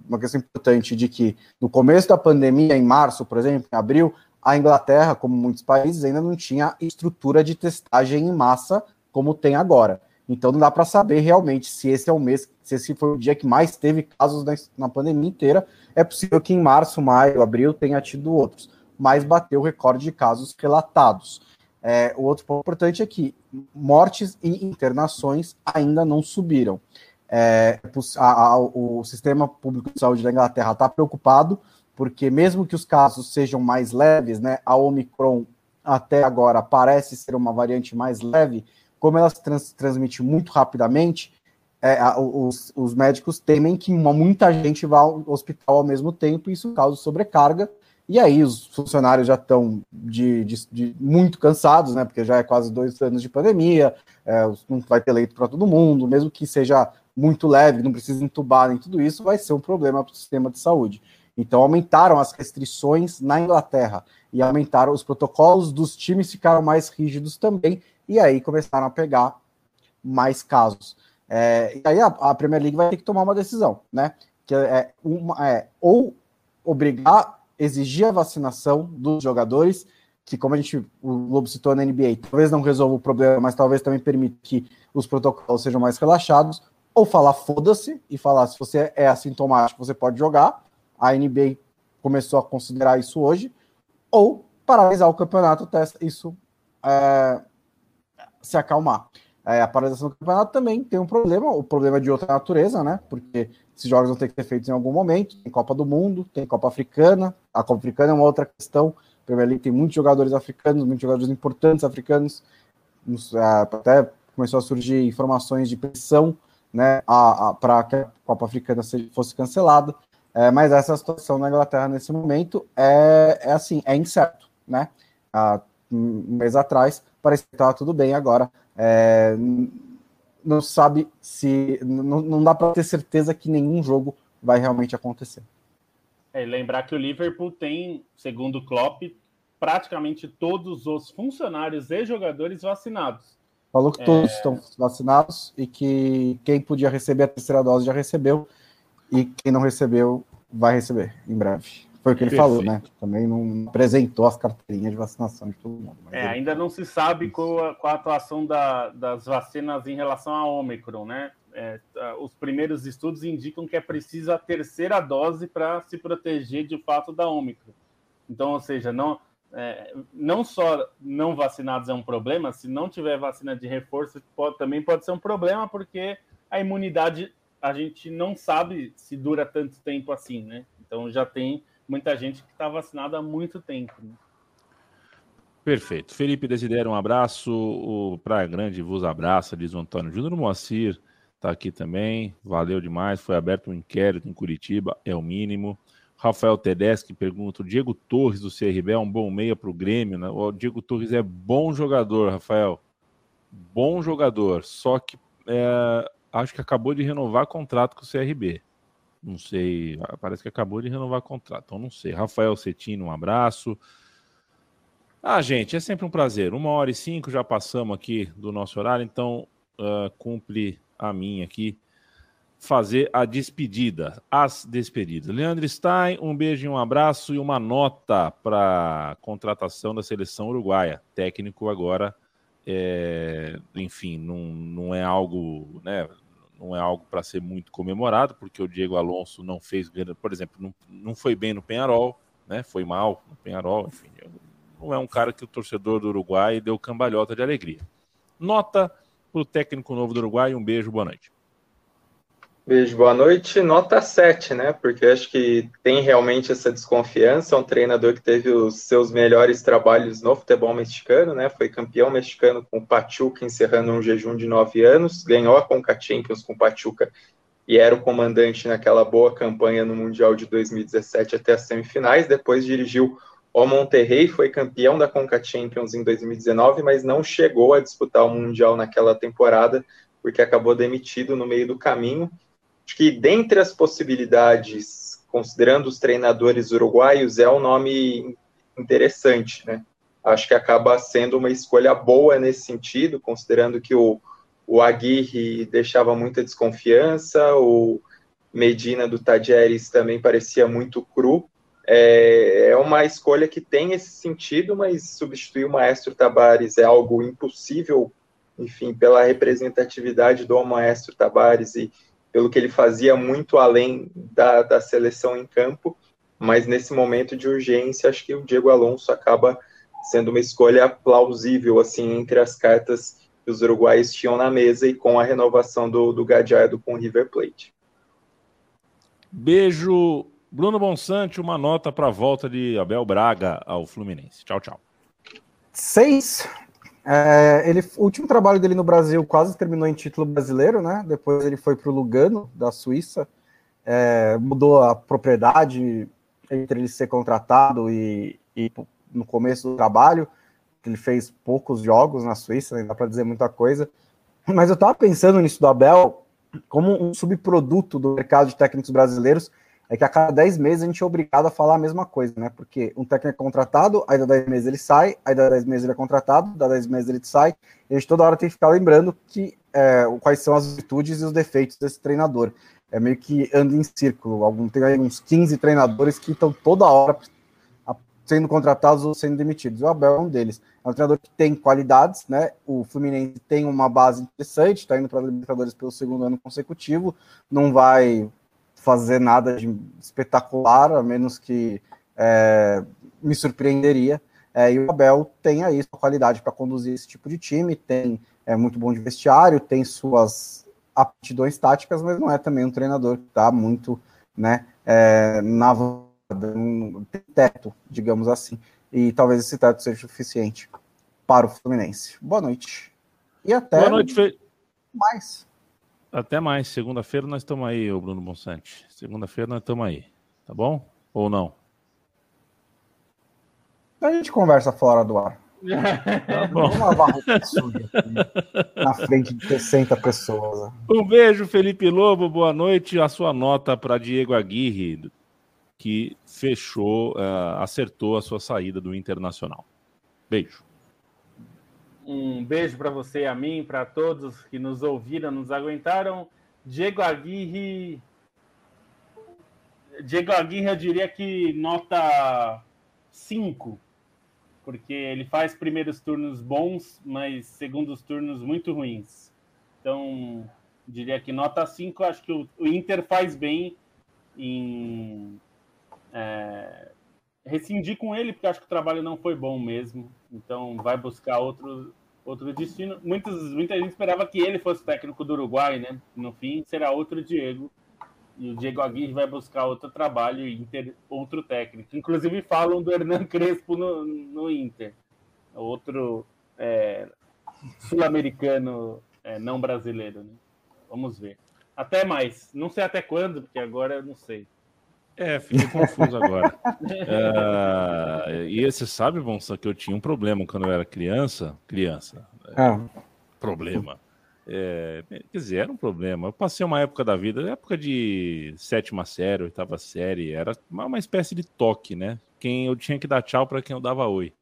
uma questão importante de que no começo da pandemia, em março, por exemplo, em abril, a Inglaterra, como muitos países, ainda não tinha estrutura de testagem em massa como tem agora. Então não dá para saber realmente se esse é o mês, se esse foi o dia que mais teve casos na, na pandemia inteira. É possível que em março, maio, abril tenha tido outros, mas bateu o recorde de casos relatados. É, o outro ponto importante é que mortes e internações ainda não subiram. É, a, a, o sistema público de saúde da Inglaterra está preocupado, porque mesmo que os casos sejam mais leves, né, a Omicron até agora parece ser uma variante mais leve, como ela se trans, transmite muito rapidamente, é, a, os, os médicos temem que uma, muita gente vá ao hospital ao mesmo tempo, e isso causa sobrecarga, e aí os funcionários já estão de, de, de muito cansados, né, porque já é quase dois anos de pandemia, é, não vai ter leito para todo mundo, mesmo que seja muito leve, não precisa entubar nem tudo isso, vai ser um problema para o sistema de saúde. Então aumentaram as restrições na Inglaterra, e aumentaram os protocolos dos times, ficaram mais rígidos também, e aí começaram a pegar mais casos. É, e aí a, a Premier League vai ter que tomar uma decisão, né? Que é, uma, é ou obrigar, exigir a vacinação dos jogadores, que como a gente, o Lobo citou na N B A, talvez não resolva o problema, mas talvez também permita que os protocolos sejam mais relaxados, ou falar foda-se e falar se você é assintomático, você pode jogar. A N B A começou a considerar isso hoje, ou paralisar o campeonato até isso é, se acalmar. É, a paralisação do campeonato também tem um problema, o problema de outra natureza, né? Porque esses jogos vão ter que ser feitos em algum momento. Tem Copa do Mundo, tem Copa Africana. A Copa Africana é uma outra questão. A Premier League tem muitos jogadores africanos, muitos jogadores importantes africanos. Até começou a surgir informações de pressão, né, para que a Copa Africana fosse cancelada, é, mas essa situação na Inglaterra nesse momento é, é assim, é incerto, né? Há um mês atrás parecia que estava tudo bem, agora é, não sabe se, não, não dá para ter certeza que nenhum jogo vai realmente acontecer. É, lembrar que o Liverpool tem, segundo o Klopp, praticamente todos os funcionários e jogadores vacinados. Falou que todos é... estão vacinados e que quem podia receber a terceira dose já recebeu, e quem não recebeu vai receber em breve. Foi o que ele Perfeito. falou, né? Também não apresentou as carteirinhas de vacinação de todo mundo. Mas é, ele... Ainda não se sabe qual a, qual a atuação da, das vacinas em relação à Ômicron, né? É, os primeiros estudos indicam que é preciso a terceira dose para se proteger de fato da Ômicron. Então, ou seja, não... É, não só não vacinados é um problema, se não tiver vacina de reforço pode, também pode ser um problema, porque a imunidade a gente não sabe se dura tanto tempo assim, né? Então já tem muita gente que está vacinada há muito tempo, né? Perfeito. Felipe Desidero, um abraço. O Praia Grande vos abraça, diz o Antônio Júnior Moacir. Está aqui também. Valeu demais. Foi aberto um inquérito em Curitiba, é o mínimo. Rafael Tedeschi pergunta: o Diego Torres do C R B é um bom meia para o Grêmio, né? O Diego Torres é bom jogador, Rafael. Bom jogador. Só que é, acho que acabou de renovar contrato com o C R B. Não sei. Parece que acabou de renovar contrato. Então não sei. Rafael Cetino, um abraço. Ah, gente, é sempre um prazer. Uma hora e cinco já passamos aqui do nosso horário, então uh, cumpre a mim aqui fazer a despedida, as despedidas. Leandro Stein, um beijo e um abraço e uma nota para contratação da seleção uruguaia. Técnico agora, é, enfim, não, não é algo, né, não é algo para ser muito comemorado, porque o Diego Alonso não fez, por exemplo, não, não foi bem no Peñarol, né, foi mal no Peñarol, enfim, não é um cara que o torcedor do Uruguai deu cambalhota de alegria. Nota para o técnico novo do Uruguai, um beijo, boa noite. Beijo, boa noite. Nota sete, né? Porque eu acho que tem realmente essa desconfiança. É um treinador que teve os seus melhores trabalhos no futebol mexicano, né? Foi campeão mexicano com o Pachuca, encerrando um jejum de nove anos. Ganhou a Conca Champions com o Pachuca e era o comandante naquela boa campanha no Mundial de dois mil e dezessete até as semifinais. Depois dirigiu o Monterrey, foi campeão da Conca Champions em dois mil e dezenove, mas não chegou a disputar o Mundial naquela temporada, porque acabou demitido no meio do caminho. Acho que dentre as possibilidades, considerando os treinadores uruguaios, é um nome interessante, né? Acho que acaba sendo uma escolha boa nesse sentido, considerando que o, o Aguirre deixava muita desconfiança, o Medina do Tadjeres também parecia muito cru. É, é uma escolha que tem esse sentido, mas substituir o Maestro Tabares é algo impossível, enfim, pela representatividade do Maestro Tabares e pelo que ele fazia muito além da, da seleção em campo, mas nesse momento de urgência, acho que o Diego Alonso acaba sendo uma escolha plausível, assim, entre as cartas que os uruguaios tinham na mesa e com a renovação do, do Gallardo com o River Plate. Beijo, Bruno Bonsanti, uma nota para a volta de Abel Braga ao Fluminense. Tchau, tchau. Seis... É, ele, o último trabalho dele no Brasil quase terminou em título brasileiro, né? Depois ele foi para o Lugano, da Suíça, é, mudou a propriedade entre ele ser contratado e, e no começo do trabalho, ele fez poucos jogos na Suíça, não dá para dizer muita coisa, mas eu estava pensando nisso do Abel como um subproduto do mercado de técnicos brasileiros, é que a cada dez meses a gente é obrigado a falar a mesma coisa, né? Porque um técnico é contratado, aí dá dez meses ele sai, aí dá dez meses ele é contratado, dá dez meses ele sai, e a gente toda hora tem que ficar lembrando que, é, quais são as virtudes e os defeitos desse treinador. É meio que anda em círculo. Algum, tem aí uns quinze treinadores que estão toda hora sendo contratados ou sendo demitidos. O Abel é um deles. É um treinador que tem qualidades, né? O Fluminense tem uma base interessante, está indo para a Libertadores pelo segundo ano consecutivo, não vai fazer nada de espetacular, a menos que é, me surpreenderia, é, e o Abel tem aí sua qualidade para conduzir esse tipo de time, tem, é muito bom de vestiário, tem suas aptidões táticas, mas não é também um treinador que está muito, né, é, na um teto, digamos assim, e talvez esse teto seja suficiente para o Fluminense. Boa noite. E até Boa noite, Fe... mais. Até mais, segunda-feira nós estamos aí, ô Bruno Bonsanti. Segunda-feira nós estamos aí, tá bom? Ou não? A gente conversa fora do ar. Tá bom. Vamos lavar roupa suja na frente de sessenta pessoas. Um beijo, Felipe Lobo, boa noite. A sua nota para Diego Aguirre, que fechou, uh, acertou a sua saída do Internacional. Beijo. Um beijo para você, a mim, para todos que nos ouviram, nos aguentaram. Diego Aguirre... Diego Aguirre, eu diria que nota cinco, porque ele faz primeiros turnos bons, mas segundos turnos muito ruins. Então, diria que nota cinco, acho que o Inter faz bem em é, rescindir com ele, porque acho que o trabalho não foi bom mesmo. Então, vai buscar outro... Outro destino. Muitos, muita gente esperava que ele fosse técnico do Uruguai, né? No fim, será outro Diego. E o Diego Aguirre vai buscar outro trabalho e Inter, outro técnico. Inclusive, falam do Hernan Crespo no, no Inter. outro é, sul-americano é, não brasileiro, né? Vamos ver. Até mais. Não sei até quando, porque agora eu não sei. É, fiquei confuso agora. uh, e você sabe, Bonsa, que eu tinha um problema quando eu era criança. Criança. Ah. Problema. É, quer dizer, era um problema. Eu passei uma época da vida, época de sétima série, oitava série, era uma espécie de toque, né? Quem eu tinha que dar tchau para quem eu dava oi.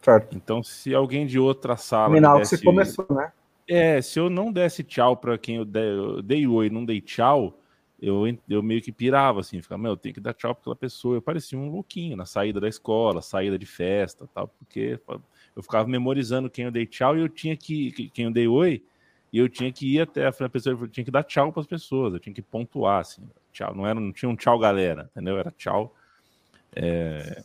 Certo. Então, se alguém de outra sala... Final desse... que você começou, né? É, se eu não desse tchau para quem eu dei, eu dei oi e não dei tchau, eu, eu meio que pirava, assim, ficava, meu, eu tenho que dar tchau para aquela pessoa. Eu parecia um louquinho na saída da escola, saída de festa, tal, porque... Eu ficava memorizando quem eu dei tchau e eu tinha que... Quem eu dei oi, e eu tinha que ir até a pessoa, eu tinha que dar tchau para as pessoas, eu tinha que pontuar, assim. Tchau, não, era, não tinha um tchau, galera, entendeu? Era tchau. É...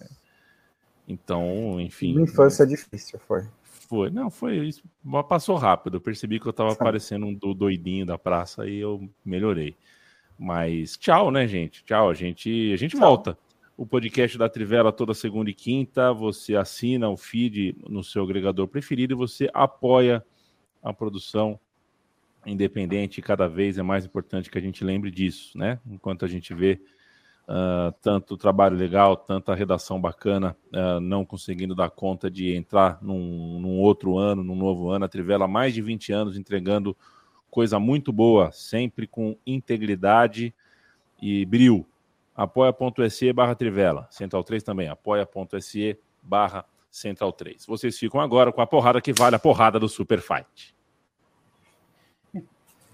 Então, enfim... Minha infância difícil, foi. Foi, não, foi isso. Passou rápido, eu percebi que eu estava parecendo um doidinho da praça e eu melhorei. Mas tchau, né, gente? Tchau, a gente, a gente volta. O podcast da Trivela toda segunda e quinta, você assina o feed no seu agregador preferido e você apoia a produção independente. Cada vez é mais importante que a gente lembre disso, né? Enquanto a gente vê uh, tanto trabalho legal, tanta redação bacana, uh, não conseguindo dar conta de entrar num, num outro ano, num novo ano. A Trivela há mais de vinte anos entregando coisa muito boa, sempre com integridade e brilho. apoia.se barra Trivela, Central três também, apoia.se barra Central três. Vocês ficam agora com a porrada que vale a porrada do Super Fight.